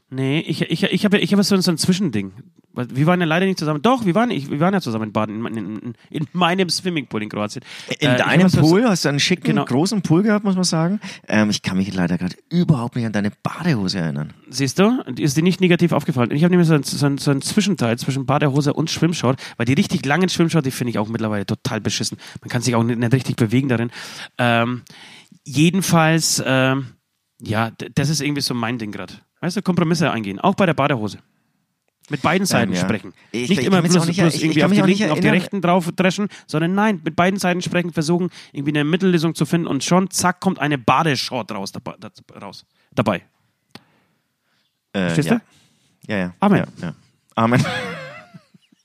Nee, ich habe so ein Zwischending. Wir waren ja leider nicht zusammen. Doch, wir waren ja zusammen in Baden, in meinem Swimmingpool in Kroatien. In deinem Pool? Hast du einen schicken, großen Pool gehabt, muss man sagen. Ich kann mich leider gerade überhaupt nicht an deine Badehose erinnern. Siehst du? Ist dir nicht negativ aufgefallen. Ich habe nämlich so einen Zwischenteil zwischen Badehose und Schwimmshort, weil die richtig langen Schwimmshort, die finde ich auch mittlerweile total beschissen. Man kann sich auch nicht richtig bewegen darin. Jedenfalls, ja, das ist irgendwie so mein Ding gerade. Weißt du, Kompromisse eingehen, auch bei der Badehose. Mit beiden Seiten sprechen. Nicht immer bloß irgendwie auf die Rechten drauf dreschen, sondern nein, mit beiden Seiten sprechen, versuchen, irgendwie eine Mittellösung zu finden und schon, zack, kommt eine Badeshort raus dabei. Verstehst du? Ja. Amen. Ja. Amen.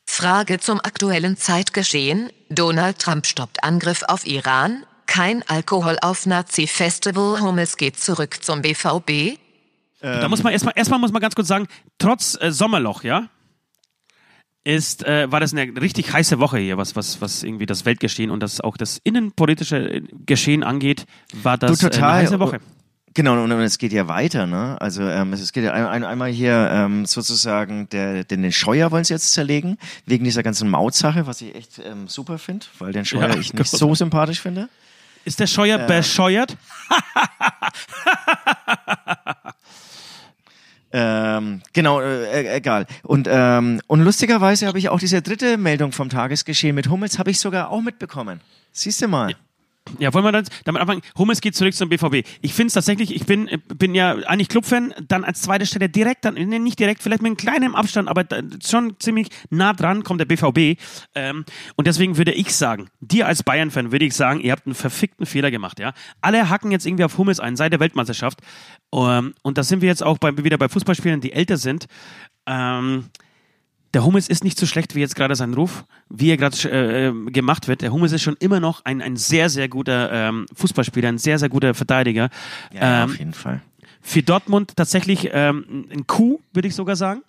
Frage zum aktuellen Zeitgeschehen. Donald Trump stoppt Angriff auf Iran. Kein Alkohol auf Nazi-Festival. Hummels geht zurück zum BVB. Da muss man erstmal muss man ganz kurz sagen, trotz Sommerloch, ja, war das eine richtig heiße Woche hier, was irgendwie das Weltgeschehen und das auch das innenpolitische Geschehen angeht, war das eine heiße Woche. Genau, und es geht ja weiter, ne? Also es geht ja einmal hier sozusagen, den Scheuer wollen sie jetzt zerlegen, wegen dieser ganzen Mautsache, was ich echt super finde, weil den Scheuer ich nicht so sympathisch finde. Ist der Scheuer bescheuert? Genau, egal. Und lustigerweise habe ich auch diese dritte Meldung vom Tagesgeschehen mit Hummels habe ich sogar auch mitbekommen. Siehst du mal. Ja, wollen wir dann damit anfangen? Hummels geht zurück zum BVB. Ich finde es tatsächlich, ich bin ja eigentlich Clubfan, dann als zweite Stelle direkt, dann nicht direkt, vielleicht mit einem kleinen Abstand, aber schon ziemlich nah dran kommt der BVB. Und deswegen würde ich sagen, dir als Bayern-Fan würde ich sagen, ihr habt einen verfickten Fehler gemacht. Ja, alle hacken jetzt irgendwie auf Hummels ein, seit der Weltmeisterschaft. Und da sind wir jetzt auch wieder bei Fußballspielern, die älter sind. Der Hummels ist nicht so schlecht, wie jetzt gerade sein Ruf, wie er gerade gemacht wird. Der Hummels ist schon immer noch ein sehr, sehr guter Fußballspieler, ein sehr, sehr guter Verteidiger. Ja, auf jeden Fall. Für Dortmund tatsächlich ein Coup, würde ich sogar sagen.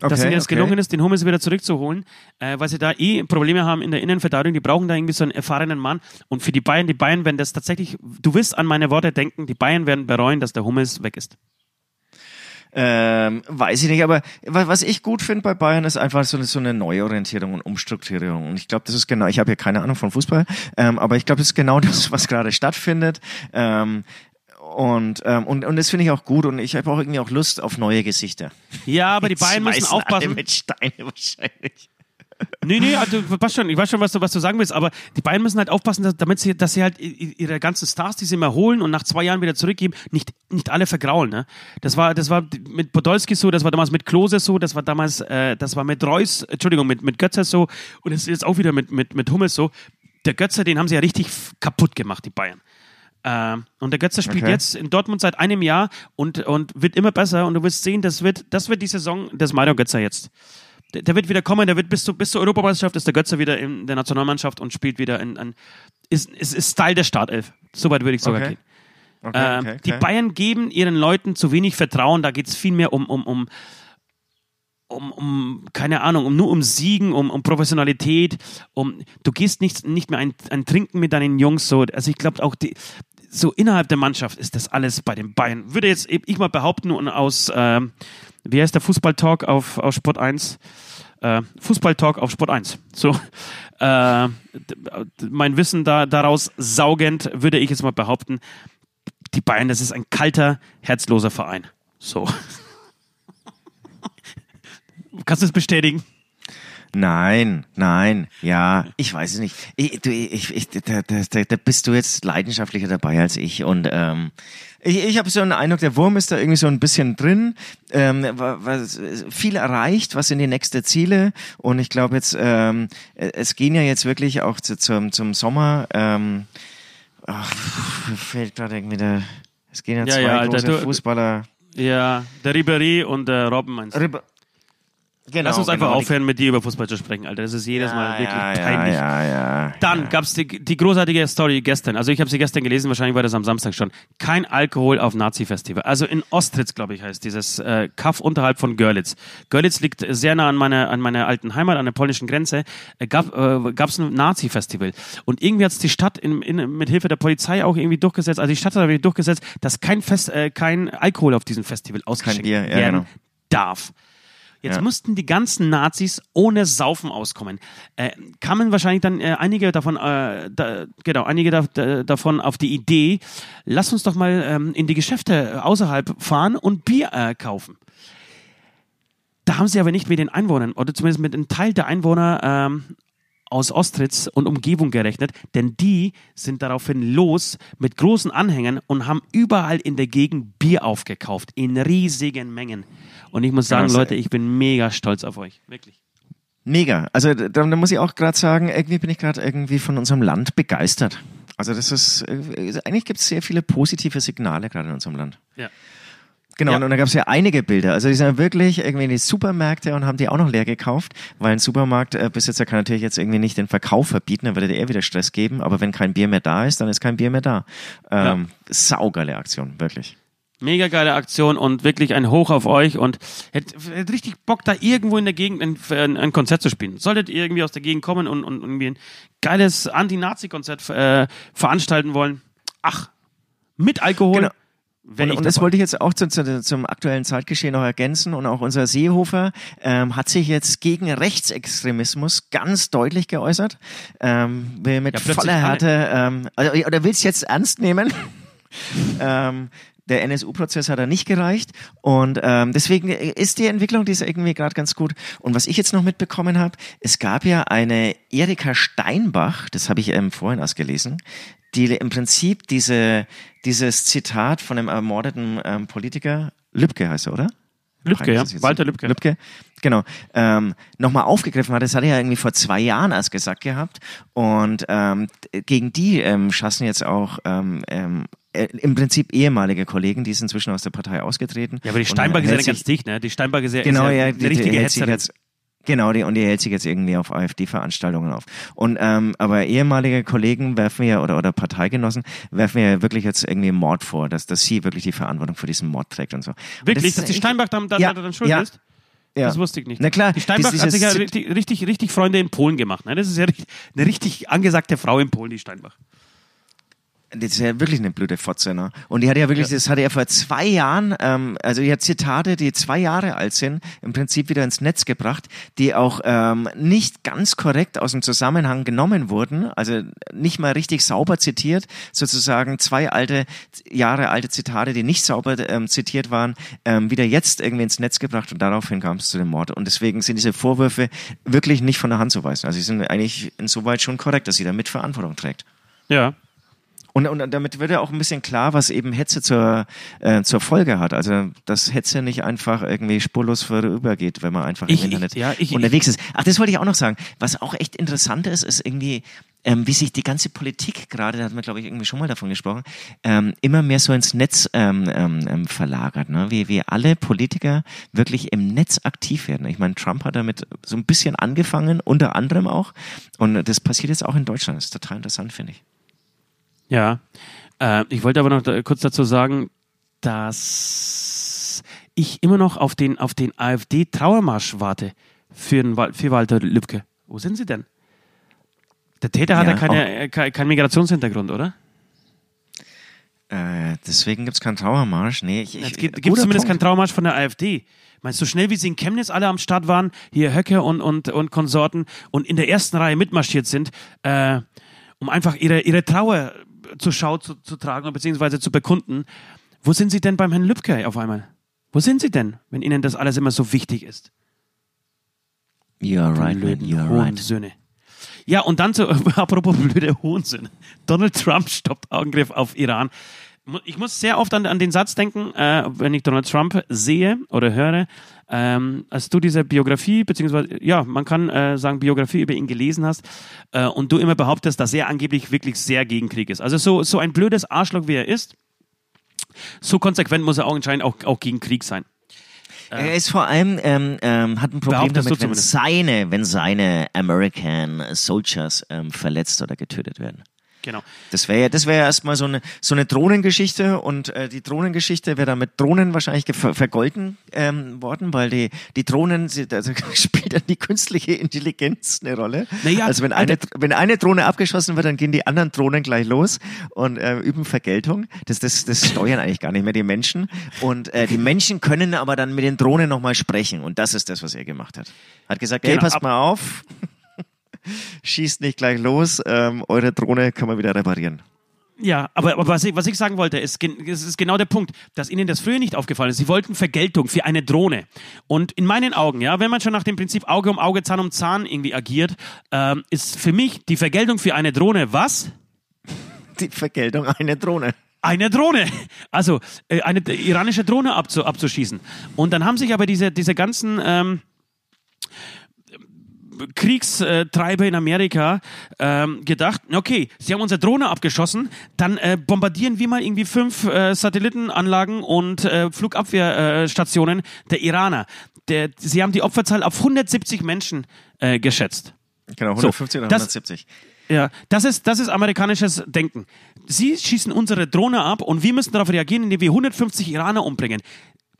Okay, dass ihnen jetzt gelungen ist, den Hummels wieder zurückzuholen, weil sie da Probleme haben in der Innenverteidigung. Die brauchen da irgendwie so einen erfahrenen Mann. Und für die Bayern werden das tatsächlich, du wirst an meine Worte denken, die Bayern werden bereuen, dass der Hummels weg ist. Weiß ich nicht, aber was ich gut finde bei Bayern ist einfach so eine Neuorientierung und Umstrukturierung und ich glaube, das ist genau, ich habe ja keine Ahnung von Fußball, aber ich glaube, das ist genau das, was gerade stattfindet, und das finde ich auch gut und ich habe auch irgendwie auch Lust auf neue Gesichter. Ja, aber die Bayern müssen aufpassen. Alle mit Steine wahrscheinlich. Nee, also passt schon. Ich weiß schon, was du sagen willst, aber die Bayern müssen halt aufpassen, dass sie halt ihre ganzen Stars, die sie immer holen und nach 2 Jahren wieder zurückgeben, nicht alle vergraulen. Ne? Das war mit Podolski so, das war damals mit Klose so, das war damals, mit Götze so und es ist jetzt auch wieder mit Hummels so. Der Götze, den haben sie ja richtig kaputt gemacht, die Bayern. Und der Götze spielt jetzt in Dortmund seit einem Jahr und wird immer besser und du wirst sehen, das wird die Saison des Mario Götze jetzt. Der wird wieder kommen, der wird bis zur Europameisterschaft ist der Götze wieder in der Nationalmannschaft und spielt wieder ist Style der Startelf. So weit würde ich sogar gehen. Okay. Die Bayern geben ihren Leuten zu wenig Vertrauen, da geht es viel mehr um keine Ahnung, um Siegen, um Professionalität, du gehst nicht mehr ein Trinken mit deinen Jungs so. Also ich glaube auch so innerhalb der Mannschaft ist das alles bei den Bayern. Würde jetzt ich mal behaupten und aus wie heißt der Fußballtalk auf Sport 1? Fußballtalk auf Sport 1. So, mein Wissen daraus saugend, würde ich jetzt mal behaupten, die Bayern, das ist ein kalter, herzloser Verein. So. Kannst du es bestätigen? Nein, ja, ich weiß es nicht. Da bist du jetzt leidenschaftlicher dabei als ich. Und ich habe so einen Eindruck, der Wurm ist da irgendwie so ein bisschen drin. Was viel erreicht, was sind die nächsten Ziele? Und ich glaube jetzt, es gehen ja jetzt wirklich auch zum Sommer. Fällt gerade irgendwie der. Es gehen ja zwei große Fußballer. Ja, der Ribéry und der Robben meinst du? Genau, lass uns einfach aufhören, mit dir über Fußball zu sprechen, Alter. Das ist jedes Mal wirklich peinlich. Ja. Dann gab es die großartige Story gestern. Also ich habe sie gestern gelesen, wahrscheinlich war das am Samstag schon. Kein Alkohol auf Nazi-Festival. Also in Ostritz, glaube ich, heißt dieses Kaff unterhalb von Görlitz. Görlitz liegt sehr nah an meiner alten Heimat, an der polnischen Grenze. Gab's ein Nazi-Festival. Und irgendwie hat es die Stadt mit Hilfe der Polizei auch irgendwie durchgesetzt, also die Stadt hat irgendwie durchgesetzt, dass kein Alkohol auf diesem Festival ausgeschenkt werden darf. Jetzt mussten die ganzen Nazis ohne Saufen auskommen. Kamen wahrscheinlich dann einige davon auf die Idee, lass uns doch mal in die Geschäfte außerhalb fahren und Bier kaufen. Da haben sie aber nicht mit den Einwohnern oder zumindest mit einem Teil der Einwohner aus Ostritz und Umgebung gerechnet, denn die sind daraufhin los mit großen Anhängern und haben überall in der Gegend Bier aufgekauft, in riesigen Mengen. Und ich muss sagen, Leute, ich bin mega stolz auf euch. Wirklich. Mega. Also da muss ich auch gerade sagen, irgendwie bin ich gerade irgendwie von unserem Land begeistert. Also das ist, eigentlich gibt es sehr viele positive Signale gerade in unserem Land. Ja. Genau, ja. Und da gab es ja einige Bilder. Also die sind ja wirklich irgendwie in die Supermärkte und haben die auch noch leer gekauft, weil ein Supermarktbesitzer kann natürlich jetzt irgendwie nicht den Verkauf verbieten, dann würde der eher wieder Stress geben, aber wenn kein Bier mehr da ist, dann ist kein Bier mehr da. Saugeile Aktion, wirklich. Mega geile Aktion und wirklich ein Hoch auf euch und hätte richtig Bock, da irgendwo in der Gegend ein Konzert zu spielen. Solltet ihr irgendwie aus der Gegend kommen und irgendwie ein geiles Anti-Nazi-Konzert veranstalten wollen, mit Alkohol. Genau. Und das wollte ich jetzt auch zum aktuellen Zeitgeschehen noch ergänzen und auch unser Seehofer hat sich jetzt gegen Rechtsextremismus ganz deutlich geäußert, will mit voller Härte, oder will es jetzt ernst nehmen, der NSU-Prozess hat da nicht gereicht und deswegen ist die Entwicklung, die ist irgendwie gerade ganz gut. Und was ich jetzt noch mitbekommen habe, es gab ja eine Erika Steinbach, das habe ich vorhin erst gelesen, die im Prinzip dieses Zitat von dem ermordeten Politiker, Lübcke heißt er, oder? Lübcke, ja. Walter Lübcke. Lübcke, genau. Nochmal aufgegriffen hat, das hat er ja irgendwie vor 2 Jahren erst gesagt gehabt. Und gegen die schassen jetzt auch im Prinzip ehemalige Kollegen, die ist inzwischen aus der Partei ausgetreten. Ja, aber die Steinbach ist ja ganz dicht, ne? Die Steinbach ist ja eine richtige Hetzerin. Genau, und die hält sich jetzt irgendwie auf AfD-Veranstaltungen auf. Und aber ehemalige Kollegen werfen ja oder Parteigenossen werfen ja wirklich jetzt irgendwie Mord vor, dass sie wirklich die Verantwortung für diesen Mord trägt und so. Wirklich, dass die Steinbach dann schuld ist? Ja. Das wusste ich nicht. Na klar, die Steinbach hat sich ja richtig Freunde in Polen gemacht. Ne? Das ist ja eine richtig angesagte Frau in Polen, die Steinbach. Das ist ja wirklich eine blöde Fotze, ne? Und die hat ja wirklich, das hatte ja vor 2 Jahren, also die hat Zitate, die 2 Jahre alt sind, im Prinzip wieder ins Netz gebracht, die auch nicht ganz korrekt aus dem Zusammenhang genommen wurden, also nicht mal richtig sauber zitiert, sozusagen 2 Jahre alte Zitate, die nicht sauber zitiert waren, wieder jetzt irgendwie ins Netz gebracht und daraufhin kam es zu dem Mord. Und deswegen sind diese Vorwürfe wirklich nicht von der Hand zu weisen. Also sie sind eigentlich insoweit schon korrekt, dass sie da mit Verantwortung trägt. Ja. Und damit wird ja auch ein bisschen klar, was eben Hetze zur Folge hat. Also, dass Hetze nicht einfach irgendwie spurlos vorübergeht, wenn man einfach im Internet unterwegs ist. Ach, das wollte ich auch noch sagen. Was auch echt interessant ist irgendwie, wie sich die ganze Politik gerade, da hat man, glaube ich, irgendwie schon mal davon gesprochen, immer mehr so ins Netz verlagert, ne? Wie alle Politiker wirklich im Netz aktiv werden. Ich meine, Trump hat damit so ein bisschen angefangen, unter anderem auch. Und das passiert jetzt auch in Deutschland. Das ist total interessant, finde ich. Ja, ich wollte aber noch kurz dazu sagen, dass ich immer noch auf den AfD-Trauermarsch warte für Walter Lübcke. Wo sind sie denn? Der Täter hat ja keinen Migrationshintergrund, oder? Deswegen gibt es keinen Trauermarsch. Nee, es gibt zumindest keinen Trauermarsch von der AfD. Meinst du, so schnell wie sie in Chemnitz alle am Start waren, hier Höcke und Konsorten und in der ersten Reihe mitmarschiert sind, um einfach ihre Trauer zur Schau zu tragen, beziehungsweise zu bekunden. Wo sind Sie denn beim Herrn Lübcke auf einmal? Wo sind Sie denn, wenn Ihnen das alles immer so wichtig ist? You are right, man, you are right. Söhne. Ja, und dann zu, apropos blöde Hohensöhne. Donald Trump stoppt Angriff auf Iran. Ich muss sehr oft an den Satz denken, wenn ich Donald Trump sehe oder höre, als du diese Biografie, beziehungsweise, ja, man kann sagen, Biografie über ihn gelesen hast und du immer behauptest, dass er angeblich wirklich sehr gegen Krieg ist. Also so ein blödes Arschloch, wie er ist, so konsequent muss er auch anscheinend auch gegen Krieg sein. Er ist vor allem, hat ein Problem damit, wenn seine American Soldiers verletzt oder getötet werden. Genau. Das wäre ja erstmal so eine Drohnengeschichte und die Drohnengeschichte wäre dann mit Drohnen wahrscheinlich vergolten worden, weil die Drohnen, also spielt dann die künstliche Intelligenz eine Rolle. Naja, also wenn eine Drohne abgeschossen wird, dann gehen die anderen Drohnen gleich los und üben Vergeltung. Das steuern eigentlich gar nicht mehr die Menschen. Und die Menschen können aber dann mit den Drohnen nochmal sprechen und das ist das, was er gemacht hat. Hat gesagt, genau, hey, passt mal auf. Schießt nicht gleich los, eure Drohne kann man wieder reparieren. Ja, aber was ich sagen wollte, ist genau der Punkt, dass Ihnen das früher nicht aufgefallen ist. Sie wollten Vergeltung für eine Drohne. Und in meinen Augen, ja, wenn man schon nach dem Prinzip Auge um Auge, Zahn um Zahn irgendwie agiert, ist für mich die Vergeltung für eine Drohne was? Die Vergeltung einer Drohne. Eine Drohne, also eine iranische Drohne abzuschießen. Und dann haben sich aber diese ganzen... Kriegstreiber in Amerika gedacht, okay, sie haben unsere Drohne abgeschossen, dann bombardieren wir mal irgendwie 5 Satellitenanlagen und Flugabwehrstationen der Iraner. Sie haben die Opferzahl auf 170 Menschen geschätzt. Genau, 150 oder 170. Ja, das ist amerikanisches Denken. Sie schießen unsere Drohne ab und wir müssen darauf reagieren, indem wir 150 Iraner umbringen.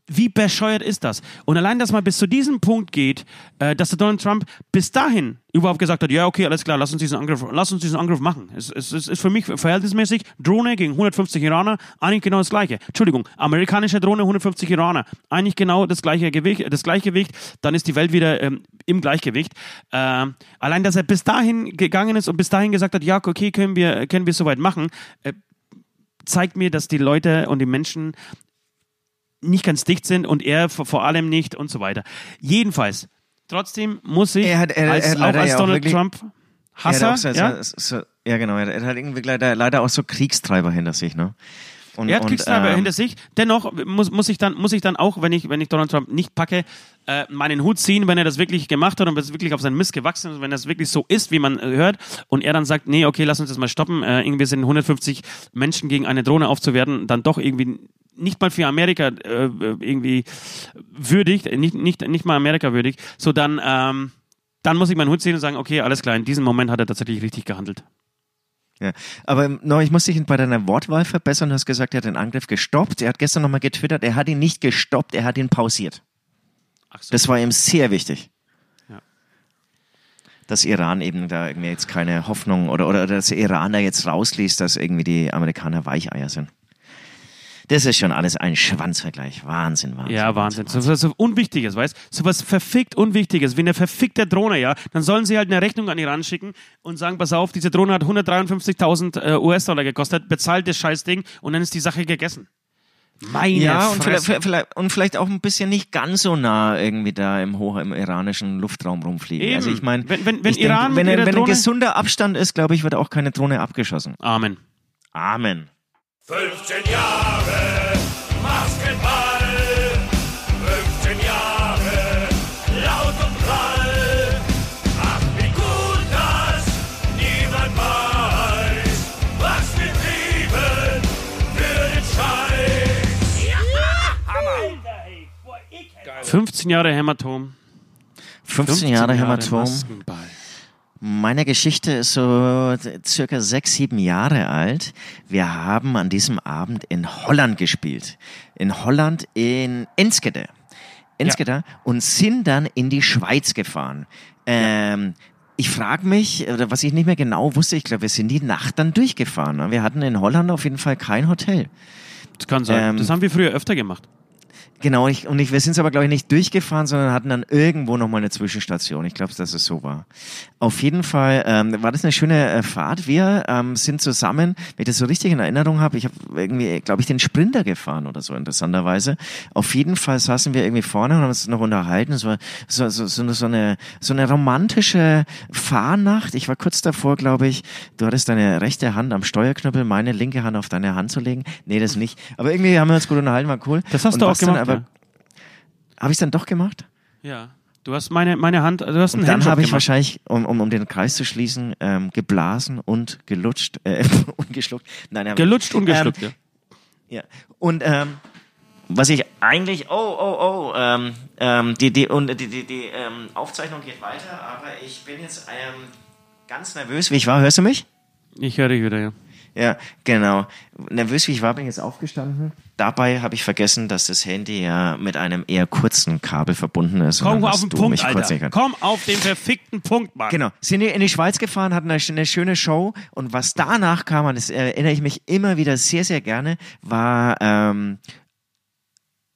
Wie bescheuert ist das? Und allein, dass man bis zu diesem Punkt geht, dass der Donald Trump bis dahin überhaupt gesagt hat, ja, okay, alles klar, lass uns diesen Angriff machen. Es ist für mich verhältnismäßig, Drohne gegen 150 Iraner, eigentlich genau das Gleiche. Entschuldigung, amerikanische Drohne, 150 Iraner, eigentlich genau das Gleichgewicht, dann ist die Welt wieder im Gleichgewicht. Allein, dass er bis dahin gegangen ist und bis dahin gesagt hat, ja, okay, können wir soweit machen, zeigt mir, dass die Leute und die Menschen nicht ganz dicht sind und er vor allem nicht und so weiter. Jedenfalls, trotzdem muss ich als Donald Trump Hasser... Ja, genau. Er hat irgendwie leider auch so Kriegstreiber hinter sich, ne? Er hat Kriegstreiber hinter sich. Dennoch muss ich dann auch, wenn ich Donald Trump nicht packe, meinen Hut ziehen, wenn er das wirklich gemacht hat und wenn es wirklich auf seinen Mist gewachsen ist, wenn das wirklich so ist, wie man hört und er dann sagt, nee, okay, lass uns das mal stoppen, irgendwie sind 150 Menschen gegen eine Drohne aufzuwerten, dann doch irgendwie nicht mal für Amerika irgendwie würdig, nicht mal Amerika würdig, so dann muss ich meinen Hut ziehen und sagen, okay, alles klar, in diesem Moment hat er tatsächlich richtig gehandelt. Ja, aber no, ich muss dich bei deiner Wortwahl verbessern, du hast gesagt, er hat den Angriff gestoppt, er hat gestern nochmal getwittert, er hat ihn nicht gestoppt, er hat ihn pausiert. Ach so. Das war ihm sehr wichtig. Dass Iran eben da irgendwie jetzt keine Hoffnung oder dass der Iran da jetzt rausliest, dass irgendwie die Amerikaner Weicheier sind. Das ist schon alles ein Schwanzvergleich. Wahnsinn. Ja, Wahnsinn. So Unwichtiges, weißt du? So was verfickt Unwichtiges, wie eine verfickte Drohne, ja? Dann sollen sie halt eine Rechnung an Iran schicken und sagen, pass auf, diese Drohne hat 153.000 US-Dollar gekostet, bezahlt das Scheißding und dann ist die Sache gegessen. Meine Fresse. Und vielleicht auch ein bisschen nicht ganz so nah irgendwie da im iranischen Luftraum rumfliegen. Eben. Also ich meine, wenn ein gesunder Abstand ist, glaube ich, wird auch keine Drohne abgeschossen. Amen. 15 Jahre Basketball, 15 Jahre laut und prall. Ach, wie gut, dass niemand weiß, was wir lieben für den Scheiß. Ja, Hammer! 15 Jahre Hämatom. 15 Jahre Hämatom. Basketball. Meine Geschichte ist so circa 6-7 Jahre alt. Wir haben an diesem Abend in Holland gespielt. In Holland, in Enschede. Und sind dann in die Schweiz gefahren. Ich frage mich, oder was ich nicht mehr genau wusste, ich glaube, wir sind die Nacht dann durchgefahren. Wir hatten in Holland auf jeden Fall kein Hotel. Das kann sein. Das haben wir früher öfter gemacht. Genau, wir sind es aber, glaube ich, nicht durchgefahren, sondern hatten dann irgendwo nochmal eine Zwischenstation. Ich glaube, dass es so war. Auf jeden Fall war das eine schöne Fahrt. Wir sind zusammen, wenn ich das so richtig in Erinnerung habe, ich habe irgendwie, glaube ich, den Sprinter gefahren oder so, interessanterweise. Auf jeden Fall saßen wir irgendwie vorne und haben uns noch unterhalten. Es war so eine romantische Fahrnacht. Ich war kurz davor, glaube ich, du hattest deine rechte Hand am Steuerknüppel, meine linke Hand auf deine Hand zu legen. Nee, das nicht. Aber irgendwie haben wir uns gut unterhalten, war cool. Das hast du auch gemacht. Habe ich es dann doch gemacht? Ja. Du hast meine Hand, du hast einen Handjob gemacht. Dann habe ich wahrscheinlich, um den Kreis zu schließen, geblasen und gelutscht und geschluckt. Nein, gelutscht und geschluckt, ja. Und was ich eigentlich, die Aufzeichnung geht weiter, aber ich bin jetzt ganz nervös, wie ich war. Hörst du mich? Ich höre dich wieder, ja. Ja, genau. Nervös wie ich war, bin jetzt aufgestanden. Dabei habe ich vergessen, dass das Handy ja mit einem eher kurzen Kabel verbunden ist. Komm auf den Punkt, Alter. Komm auf den verfickten Punkt, Mann. Genau. Sind in die Schweiz gefahren, hatten eine schöne Show. Und was danach kam, und das erinnere ich mich immer wieder sehr, sehr gerne, war,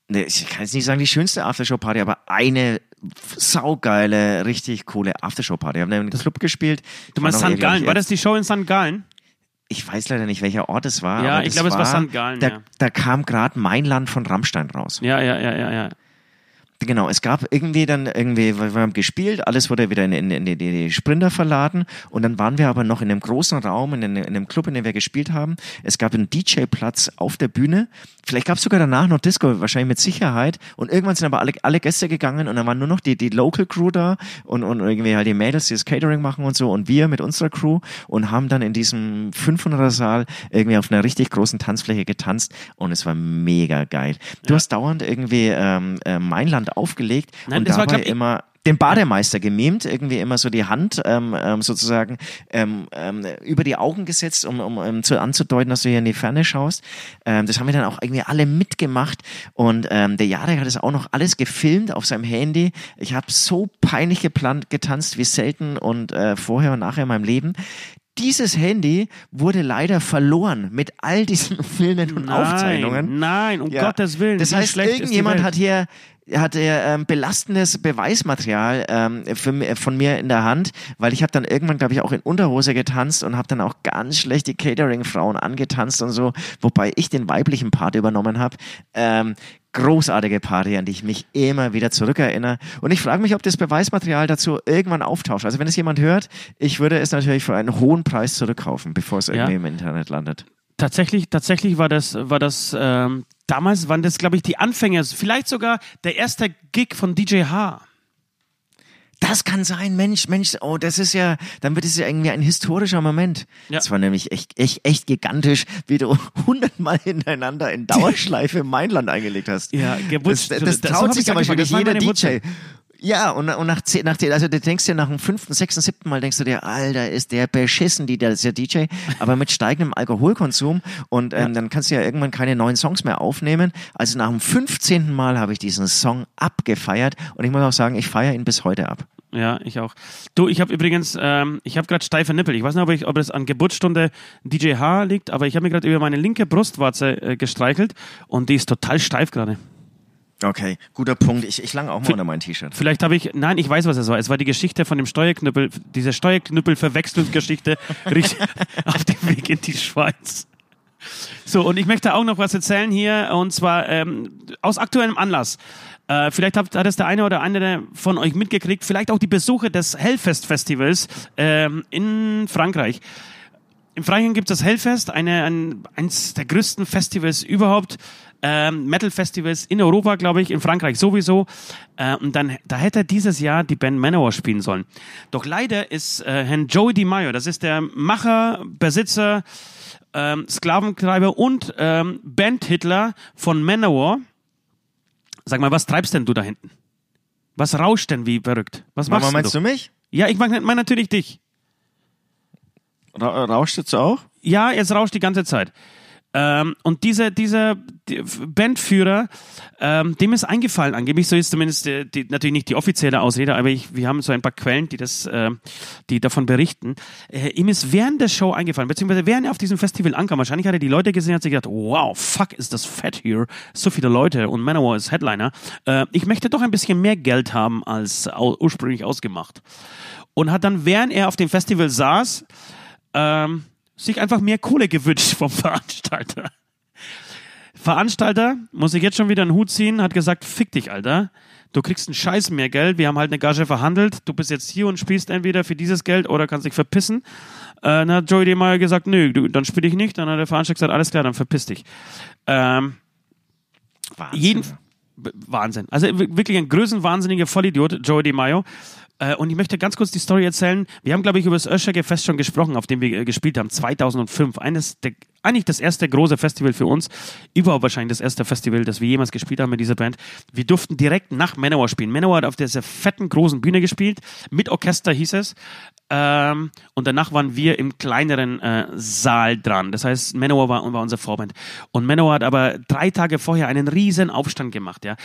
ich kann jetzt nicht sagen die schönste Aftershow-Party, aber eine saugeile, richtig coole Aftershow-Party. Wir haben da im Club gespielt. Du meinst St. Gallen? War das die Show in St. Gallen? Ich weiß leider nicht, welcher Ort es war. Ja, aber ich glaube, es war St. Gallen. Da kam gerade Mein Land von Rammstein raus. Ja. Genau, es gab wir haben gespielt, alles wurde wieder in die Sprinter verladen und dann waren wir aber noch in einem großen Raum, in einem Club, in dem wir gespielt haben. Es gab einen DJ-Platz auf der Bühne, vielleicht gab es sogar danach noch Disco, wahrscheinlich mit Sicherheit, und irgendwann sind aber alle Gäste gegangen und dann waren nur noch die Local Crew da und irgendwie halt die Mädels, die das Catering machen und so, und wir mit unserer Crew, und haben dann in diesem 500er Saal irgendwie auf einer richtig großen Tanzfläche getanzt und es war mega geil. Du hast dauernd irgendwie Mainland aufgelegt. Nein, und dabei war, immer den Bademeister gemimt, irgendwie immer so die Hand sozusagen über die Augen gesetzt, um zu anzudeuten, dass du hier in die Ferne schaust. Das haben wir dann auch irgendwie alle mitgemacht und der Jarek hat es auch noch alles gefilmt auf seinem Handy. Ich habe so peinlich getanzt wie selten und vorher und nachher in meinem Leben. Dieses Handy wurde leider verloren mit all diesen Filmen und Aufzeichnungen. Nein, um Gottes Willen. Das heißt, irgendjemand hat belastendes Beweismaterial von mir in der Hand, weil ich habe dann irgendwann, glaube ich, auch in Unterhose getanzt und habe dann auch ganz schlecht die Catering-Frauen angetanzt und so, wobei ich den weiblichen Part übernommen habe. Großartige Party, an die ich mich immer wieder zurückerinnere. Und ich frage mich, ob das Beweismaterial dazu irgendwann auftaucht. Also wenn es jemand hört, ich würde es natürlich für einen hohen Preis zurückkaufen, bevor es irgendwie im Internet landet. Tatsächlich war das damals waren das, glaube ich, die Anfänge, vielleicht sogar der erste Gig von DJ H. Das kann sein, Mensch, oh, das ist ja, dann wird es ja irgendwie ein historischer Moment. Ja. Das war nämlich echt gigantisch, wie du 100-mal hintereinander in Dauerschleife Mein Land eingelegt hast. Ja, das traut sich aber wirklich jeder DJ. Ja, und du denkst dir nach dem 5., 6., 7. Mal, denkst du dir, Alter, ist der beschissen, der ist ja DJ, aber mit steigendem Alkoholkonsum und dann kannst du ja irgendwann keine neuen Songs mehr aufnehmen. Also nach dem 15. Mal habe ich diesen Song abgefeiert und ich muss auch sagen, ich feiere ihn bis heute ab. Ja, ich auch. Du, ich habe übrigens, ich habe gerade steife Nippel. Ich weiß nicht, ob das an Geburtsstunde DJ H liegt, aber ich habe mir gerade über meine linke Brustwarze gestreichelt und die ist total steif gerade. Okay, guter Punkt. Ich lange auch mal unter mein T-Shirt. Vielleicht habe ich... Nein, ich weiß, was es war. Es war die Geschichte von dem Steuerknüppel, diese Steuerknüppel-Verwechslungsgeschichte auf dem Weg in die Schweiz. So, und ich möchte auch noch was erzählen hier, und zwar aus aktuellem Anlass. Vielleicht hat es der eine oder andere von euch mitgekriegt, vielleicht auch die Besuche des Hellfest-Festivals in Frankreich. In Frankreich gibt es das Hellfest, eines der größten Festivals überhaupt, Metal-Festivals in Europa, glaube ich, in Frankreich sowieso. Und da hätte dieses Jahr die Band Manowar spielen sollen. Doch leider ist Herrn Joey DeMaio, das ist der Macher, Besitzer, Sklaventreiber und Bandhitler von Manowar. Sag mal, was treibst denn du da hinten? Was rauscht denn wie verrückt? Was machst du? Meinst du mich? Ja, ich meine natürlich dich. Rauscht jetzt auch? Ja, jetzt rauscht die ganze Zeit. Und dieser Bandführer, dem ist eingefallen, angeblich, so ist zumindest natürlich nicht die offizielle Ausrede, aber wir haben so ein paar Quellen, die davon berichten. Ihm ist während der Show eingefallen, beziehungsweise während er auf diesem Festival ankam, wahrscheinlich hat er die Leute gesehen und hat sich gedacht, wow, fuck, ist das fett hier, so viele Leute und Manowar ist Headliner. Ich möchte doch ein bisschen mehr Geld haben, als ursprünglich ausgemacht. Und hat dann, während er auf dem Festival saß, sich einfach mehr Kohle gewünscht vom Veranstalter. Veranstalter, muss ich jetzt schon wieder einen Hut ziehen, hat gesagt, fick dich, Alter. Du kriegst einen Scheiß mehr Geld, wir haben halt eine Gage verhandelt, du bist jetzt hier und spielst entweder für dieses Geld oder kannst dich verpissen. Dann hat Joey DeMaio gesagt, nö, dann spiel ich nicht. Dann hat der Veranstalter gesagt, alles klar, dann verpiss dich. Wahnsinn. Wahnsinn. Also wirklich ein größenwahnsinniger Vollidiot, Joey DeMaio. Und ich möchte ganz kurz die Story erzählen. Wir haben, glaube ich, über das Öscherge Fest schon gesprochen, auf dem wir gespielt haben, 2005. Eigentlich das erste große Festival für uns. Überhaupt wahrscheinlich das erste Festival, das wir jemals gespielt haben mit dieser Band. Wir durften direkt nach Manowar spielen. Manowar hat auf dieser fetten, großen Bühne gespielt. Mit Orchester hieß es. Und danach waren wir im kleineren Saal dran. Das heißt, Manowar war unser Vorband. Und Manowar hat aber 3 Tage vorher einen riesen Aufstand gemacht. Ja.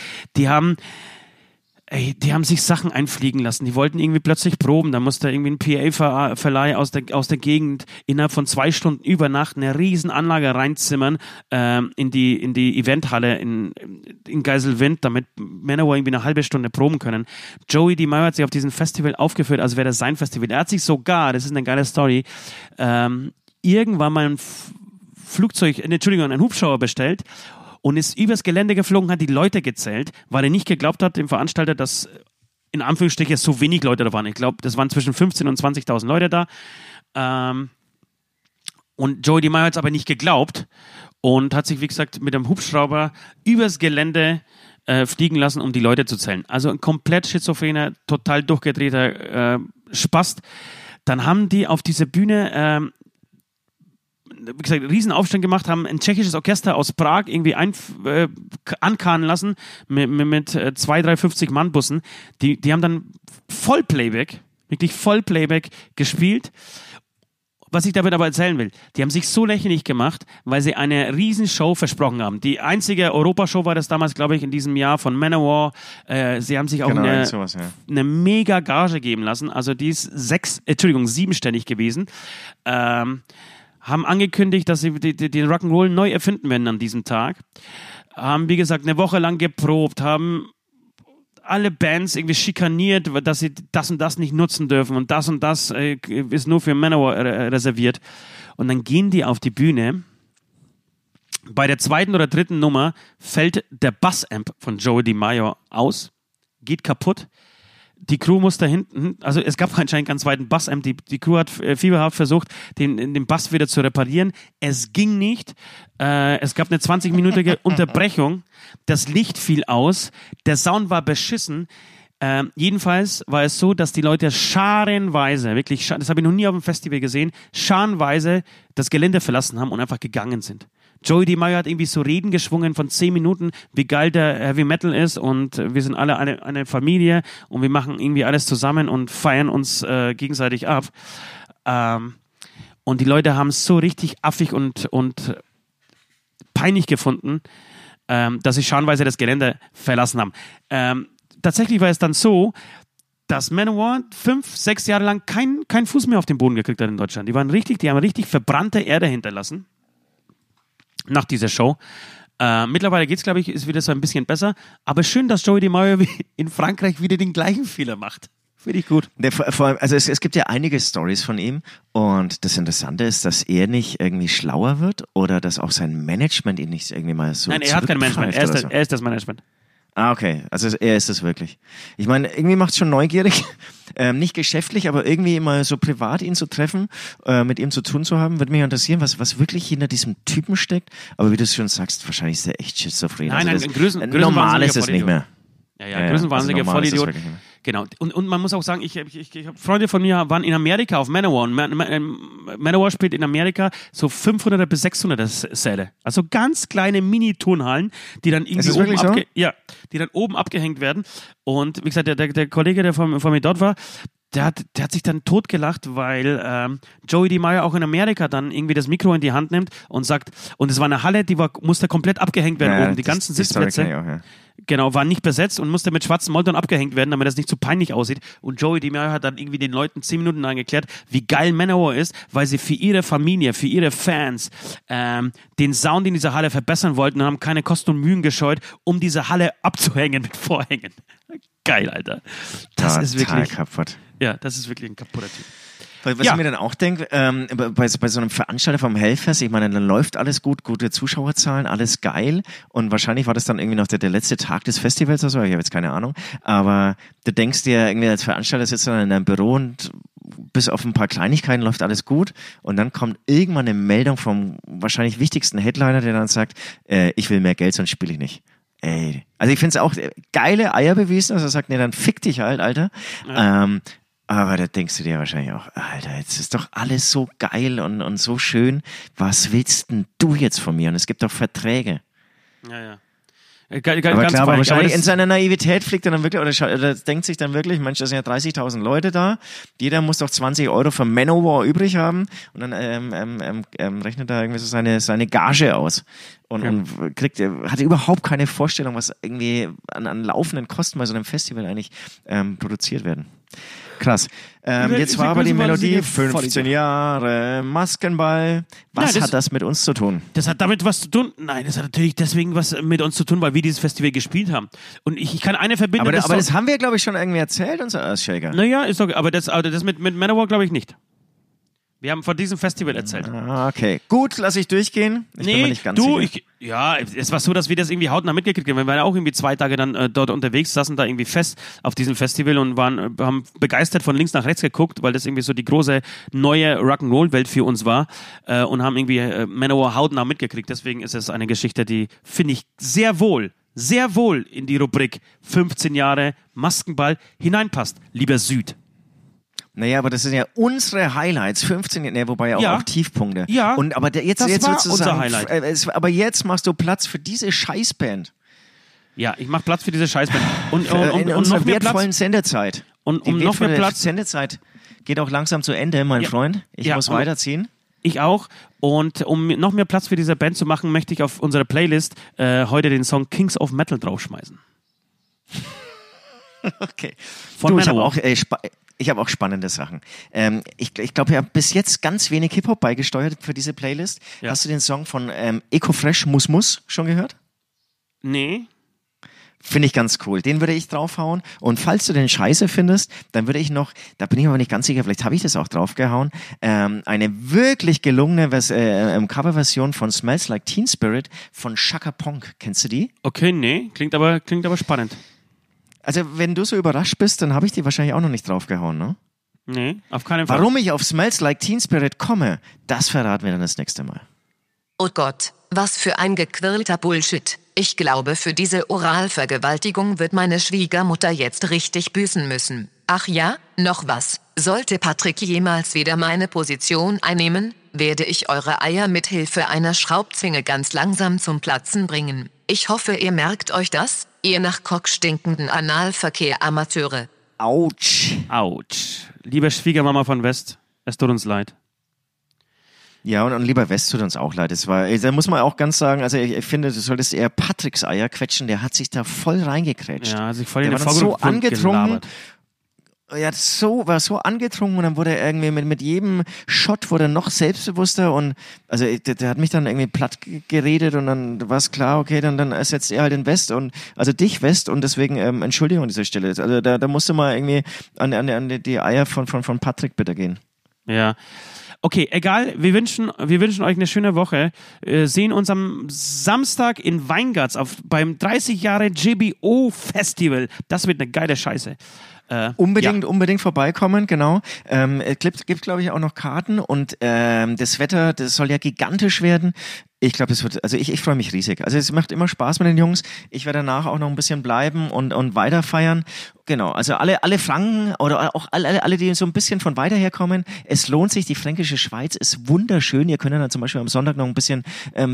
Die haben sich Sachen einfliegen lassen. Die wollten irgendwie plötzlich proben. Da musste irgendwie ein PA-Verleih aus der Gegend innerhalb von 2 Stunden über Nacht eine riesen Anlage reinzimmern in die Eventhalle in Geiselwind, damit Manowar irgendwie eine halbe Stunde proben können. Joey DeMaio hat sich auf diesem Festival aufgeführt, als wäre das sein Festival. Er hat sich sogar, das ist eine geile Story, irgendwann mal einen Hubschrauber bestellt. Und ist übers Gelände geflogen, hat die Leute gezählt, weil er nicht geglaubt hat, dem Veranstalter, dass in Anführungsstrichen so wenig Leute da waren. Ich glaube, das waren zwischen 15.000 und 20.000 Leute da. Und Joey DeMaio hat es aber nicht geglaubt und hat sich, wie gesagt, mit einem Hubschrauber übers Gelände fliegen lassen, um die Leute zu zählen. Also ein komplett schizophrener, total durchgedrehter Spast. Dann haben die auf dieser Bühne... wie gesagt, einen Riesenaufstand gemacht, haben ein tschechisches Orchester aus Prag irgendwie ankarren lassen mit 50 Mann-Bussen. Die haben dann Vollplayback gespielt. Was ich damit aber erzählen will, die haben sich so lächerlich gemacht, weil sie eine Riesenshow versprochen haben. Die einzige Europashow war das damals, glaube ich, in diesem Jahr von Manowar. Sie haben sich auch eine mega Gage geben lassen. Also die ist 7-stellig gewesen. Haben angekündigt, dass sie den Rock'n'Roll neu erfinden werden an diesem Tag. Haben, wie gesagt, eine Woche lang geprobt, haben alle Bands irgendwie schikaniert, dass sie das und das nicht nutzen dürfen und das ist nur für Manowar reserviert. Und dann gehen die auf die Bühne. Bei der 2. oder 3. Nummer fällt der Bassamp von Joey DeMaio aus, geht kaputt. Die Crew muss da hinten, also es gab anscheinend keinen zweiten Bass, die Crew hat fieberhaft versucht, den Bass wieder zu reparieren. Es ging nicht. Es gab eine 20-minütige Unterbrechung. Das Licht fiel aus. Der Sound war beschissen. Jedenfalls war es so, dass die Leute scharenweise, wirklich, das habe ich noch nie auf dem Festival gesehen, scharenweise das Gelände verlassen haben und einfach gegangen sind. Joey DeMaio hat irgendwie so Reden geschwungen von 10 Minuten, wie geil der Heavy Metal ist und wir sind alle eine Familie und wir machen irgendwie alles zusammen und feiern uns gegenseitig ab. Und die Leute haben es so richtig affig und peinlich gefunden, dass sie scharenweise das Gelände verlassen haben. Tatsächlich war es dann so, dass Manowar 5-6 Jahre lang keinen Fuß mehr auf den Boden gekriegt hat in Deutschland. Die haben richtig verbrannte Erde hinterlassen. Nach dieser Show. Mittlerweile geht's, glaube ich, ist wieder so ein bisschen besser. Aber schön, dass Joey DeMaio in Frankreich wieder den gleichen Fehler macht. Finde ich gut. Ne, vor allem, also es gibt ja einige Storys von ihm und das Interessante ist, dass er nicht irgendwie schlauer wird oder dass auch sein Management ihn nicht irgendwie mal so. Nein, er hat kein Management. Er ist das Management. Ah, okay. Also er ist es wirklich. Ich meine, irgendwie macht's schon neugierig, nicht geschäftlich, aber irgendwie mal so privat ihn zu treffen, mit ihm zu tun zu haben, würde mich interessieren, was wirklich hinter diesem Typen steckt. Aber wie du es schon sagst, wahrscheinlich ist er echt schizophren. Nein, also normal ist es nicht mehr. Ja, größenwahnsinniger Vollidiot. Genau. Und man muss auch sagen, ich habe Freunde von mir, waren in Amerika auf Manowar. Manowar spielt in Amerika so 500 bis 600 Säle. Also ganz kleine Mini-Turnhallen, die dann irgendwie die dann oben abgehängt werden. Und wie gesagt, der Kollege, der von mir dort war, Der hat sich dann totgelacht, weil Joey DeMaio auch in Amerika dann irgendwie das Mikro in die Hand nimmt und sagt, und es war eine Halle, die musste komplett abgehängt werden oben, die ganzen Sitzplätze. Auch, ja. Genau, waren nicht besetzt und musste mit schwarzen Molton abgehängt werden, damit das nicht zu peinlich aussieht. Und Joey DeMaio hat dann irgendwie den Leuten 10 Minuten lang erklärt, wie geil Manowar ist, weil sie für ihre Familie, für ihre Fans den Sound in dieser Halle verbessern wollten und haben keine Kosten und Mühen gescheut, um diese Halle abzuhängen mit Vorhängen. Geil, Alter. Das ist wirklich kaputt. Ja, das ist wirklich ein kaputter Typ. Was ich mir dann auch denke, bei so einem Veranstalter vom Hellfest, ich meine, dann läuft alles gut, gute Zuschauerzahlen, alles geil und wahrscheinlich war das dann irgendwie noch der letzte Tag des Festivals oder so, ich habe jetzt keine Ahnung, aber du denkst dir irgendwie als Veranstalter sitzt dann in deinem Büro und bis auf ein paar Kleinigkeiten läuft alles gut und dann kommt irgendwann eine Meldung vom wahrscheinlich wichtigsten Headliner, der dann sagt, ich will mehr Geld, sonst spiele ich nicht. Ey. Also ich finde es auch geile Eier bewiesen, also er sagt, nee, dann fick dich halt, Alter. Ja. Aber da denkst du dir wahrscheinlich auch, Alter, jetzt ist doch alles so geil und so schön. Was willst denn du jetzt von mir? Und es gibt doch Verträge. Ja, ja. Aber klar, aber wahrscheinlich in seiner Naivität fliegt er dann wirklich, oder denkt sich dann wirklich, Mensch, da sind ja 30.000 Leute da, jeder muss doch 20 Euro für Manowar übrig haben und dann rechnet er irgendwie so seine Gage aus und hat überhaupt keine Vorstellung, was irgendwie an laufenden Kosten bei so einem Festival eigentlich produziert werden. Krass. Jetzt war aber die Melodie 15 Jahre Maskenball. Was hat das mit uns zu tun? Das hat damit was zu tun? Nein, das hat natürlich deswegen was mit uns zu tun, weil wir dieses Festival gespielt haben. Und ich kann eine verbinden. Aber das haben wir, glaube ich, schon irgendwie erzählt, unser Earthshaker. Naja, ist okay. Aber das mit Manowar, glaube ich, nicht. Wir haben von diesem Festival erzählt. Okay. Gut, lass ich durchgehen. Ich bin mir nicht ganz sicher. Ja, es war so, dass wir das irgendwie hautnah mitgekriegt haben. Wir waren ja auch irgendwie 2 Tage dann dort unterwegs, saßen da irgendwie fest auf diesem Festival und haben begeistert von links nach rechts geguckt, weil das irgendwie so die große neue Rock'n'Roll-Welt für uns war und haben irgendwie Manowar hautnah mitgekriegt. Deswegen ist es eine Geschichte, die, finde ich, sehr wohl in die Rubrik 15 Jahre Maskenball hineinpasst, lieber Süd. Naja, aber das sind ja unsere Highlights, 15, wobei auch Tiefpunkte. Ja, und, aber jetzt war sozusagen, unser Highlight. Aber jetzt machst du Platz für diese Scheißband. Ja, ich mach Platz für diese Scheißband. Und noch mehr wertvollen Platz. Sendezeit. Und noch mehr Platz. Sendezeit geht auch langsam zu Ende, mein Freund. Ich muss weiterziehen. Ich auch. Und um noch mehr Platz für diese Band zu machen, möchte ich auf unsere Playlist heute den Song Kings of Metal draufschmeißen. Okay. Ich habe auch... Ich habe auch spannende Sachen. Ich glaube, ich habe bis jetzt ganz wenig Hip-Hop beigesteuert für diese Playlist. Ja. Hast du den Song von Ecofresh Muss schon gehört? Nee. Finde ich ganz cool. Den würde ich draufhauen. Und falls du den scheiße findest, dann würde ich noch, da bin ich mir aber nicht ganz sicher, vielleicht habe ich das auch draufgehauen, eine wirklich gelungene Coverversion von Smells Like Teen Spirit von Shaka Ponk. Kennst du die? Okay, nee. Klingt aber spannend. Also, wenn du so überrascht bist, dann habe ich die wahrscheinlich auch noch nicht draufgehauen, ne? Nee, auf keinen Fall. Warum ich auf Smells Like Teen Spirit komme, das verraten wir dann das nächste Mal. Oh Gott, was für ein gequirlter Bullshit. Ich glaube, für diese Oralvergewaltigung wird meine Schwiegermutter jetzt richtig büßen müssen. Ach ja, noch was. Sollte Patrick jemals wieder meine Position einnehmen, werde ich eure Eier mit Hilfe einer Schraubzwinge ganz langsam zum Platzen bringen. Ich hoffe, ihr merkt euch das, ihr nach Koks stinkenden Analverkehr-Amateure. Autsch. Autsch. Liebe Schwiegermama von West, es tut uns leid. Ja, und lieber West tut uns auch leid. Da muss man auch ganz sagen, also ich finde, du solltest eher Patricks Eier quetschen, der hat sich da voll reingekrätscht. Ja, also der war so angetrunken. Er war so angetrunken und dann wurde er irgendwie mit jedem Shot wurde er noch selbstbewusster und also der hat mich dann irgendwie platt geredet und dann war es klar, okay, dann ersetzt er halt den West und also dich West und deswegen Entschuldigung an dieser Stelle. Also da musst du mal irgendwie an die Eier von Patrick bitte gehen. Ja. Okay, egal, wir wünschen euch eine schöne Woche. Sehen uns am Samstag in Weingarts beim 30 Jahre JBO Festival. Das wird eine geile Scheiße. Unbedingt vorbeikommen, genau. Gibt, glaube ich, auch noch Karten und das Wetter, das soll ja gigantisch werden. Ich glaube, ich freue mich riesig. Also es macht immer Spaß mit den Jungs. Ich werde danach auch noch ein bisschen bleiben und weiter feiern. Genau, also alle Franken oder auch alle, die so ein bisschen von weiter herkommen, es lohnt sich, die fränkische Schweiz ist wunderschön. Ihr könnt dann zum Beispiel am Sonntag noch ein bisschen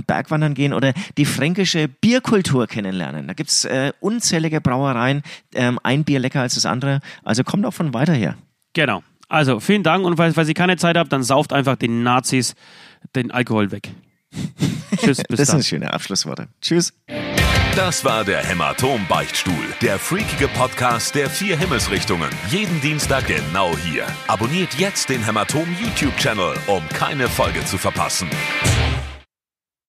bergwandern gehen oder die fränkische Bierkultur kennenlernen. Da gibt's unzählige Brauereien, ein Bier lecker als das andere. Also kommt auch von weiter her. Genau. Also, vielen Dank. Und falls ihr keine Zeit habt, dann sauft einfach den Nazis den Alkohol weg. Tschüss, bis dann. Das sind schöne Abschlussworte. Tschüss. Das war der Hämatom-Beichtstuhl. Der freakige Podcast der vier Himmelsrichtungen. Jeden Dienstag genau hier. Abonniert jetzt den Hämatom-YouTube-Channel, um keine Folge zu verpassen.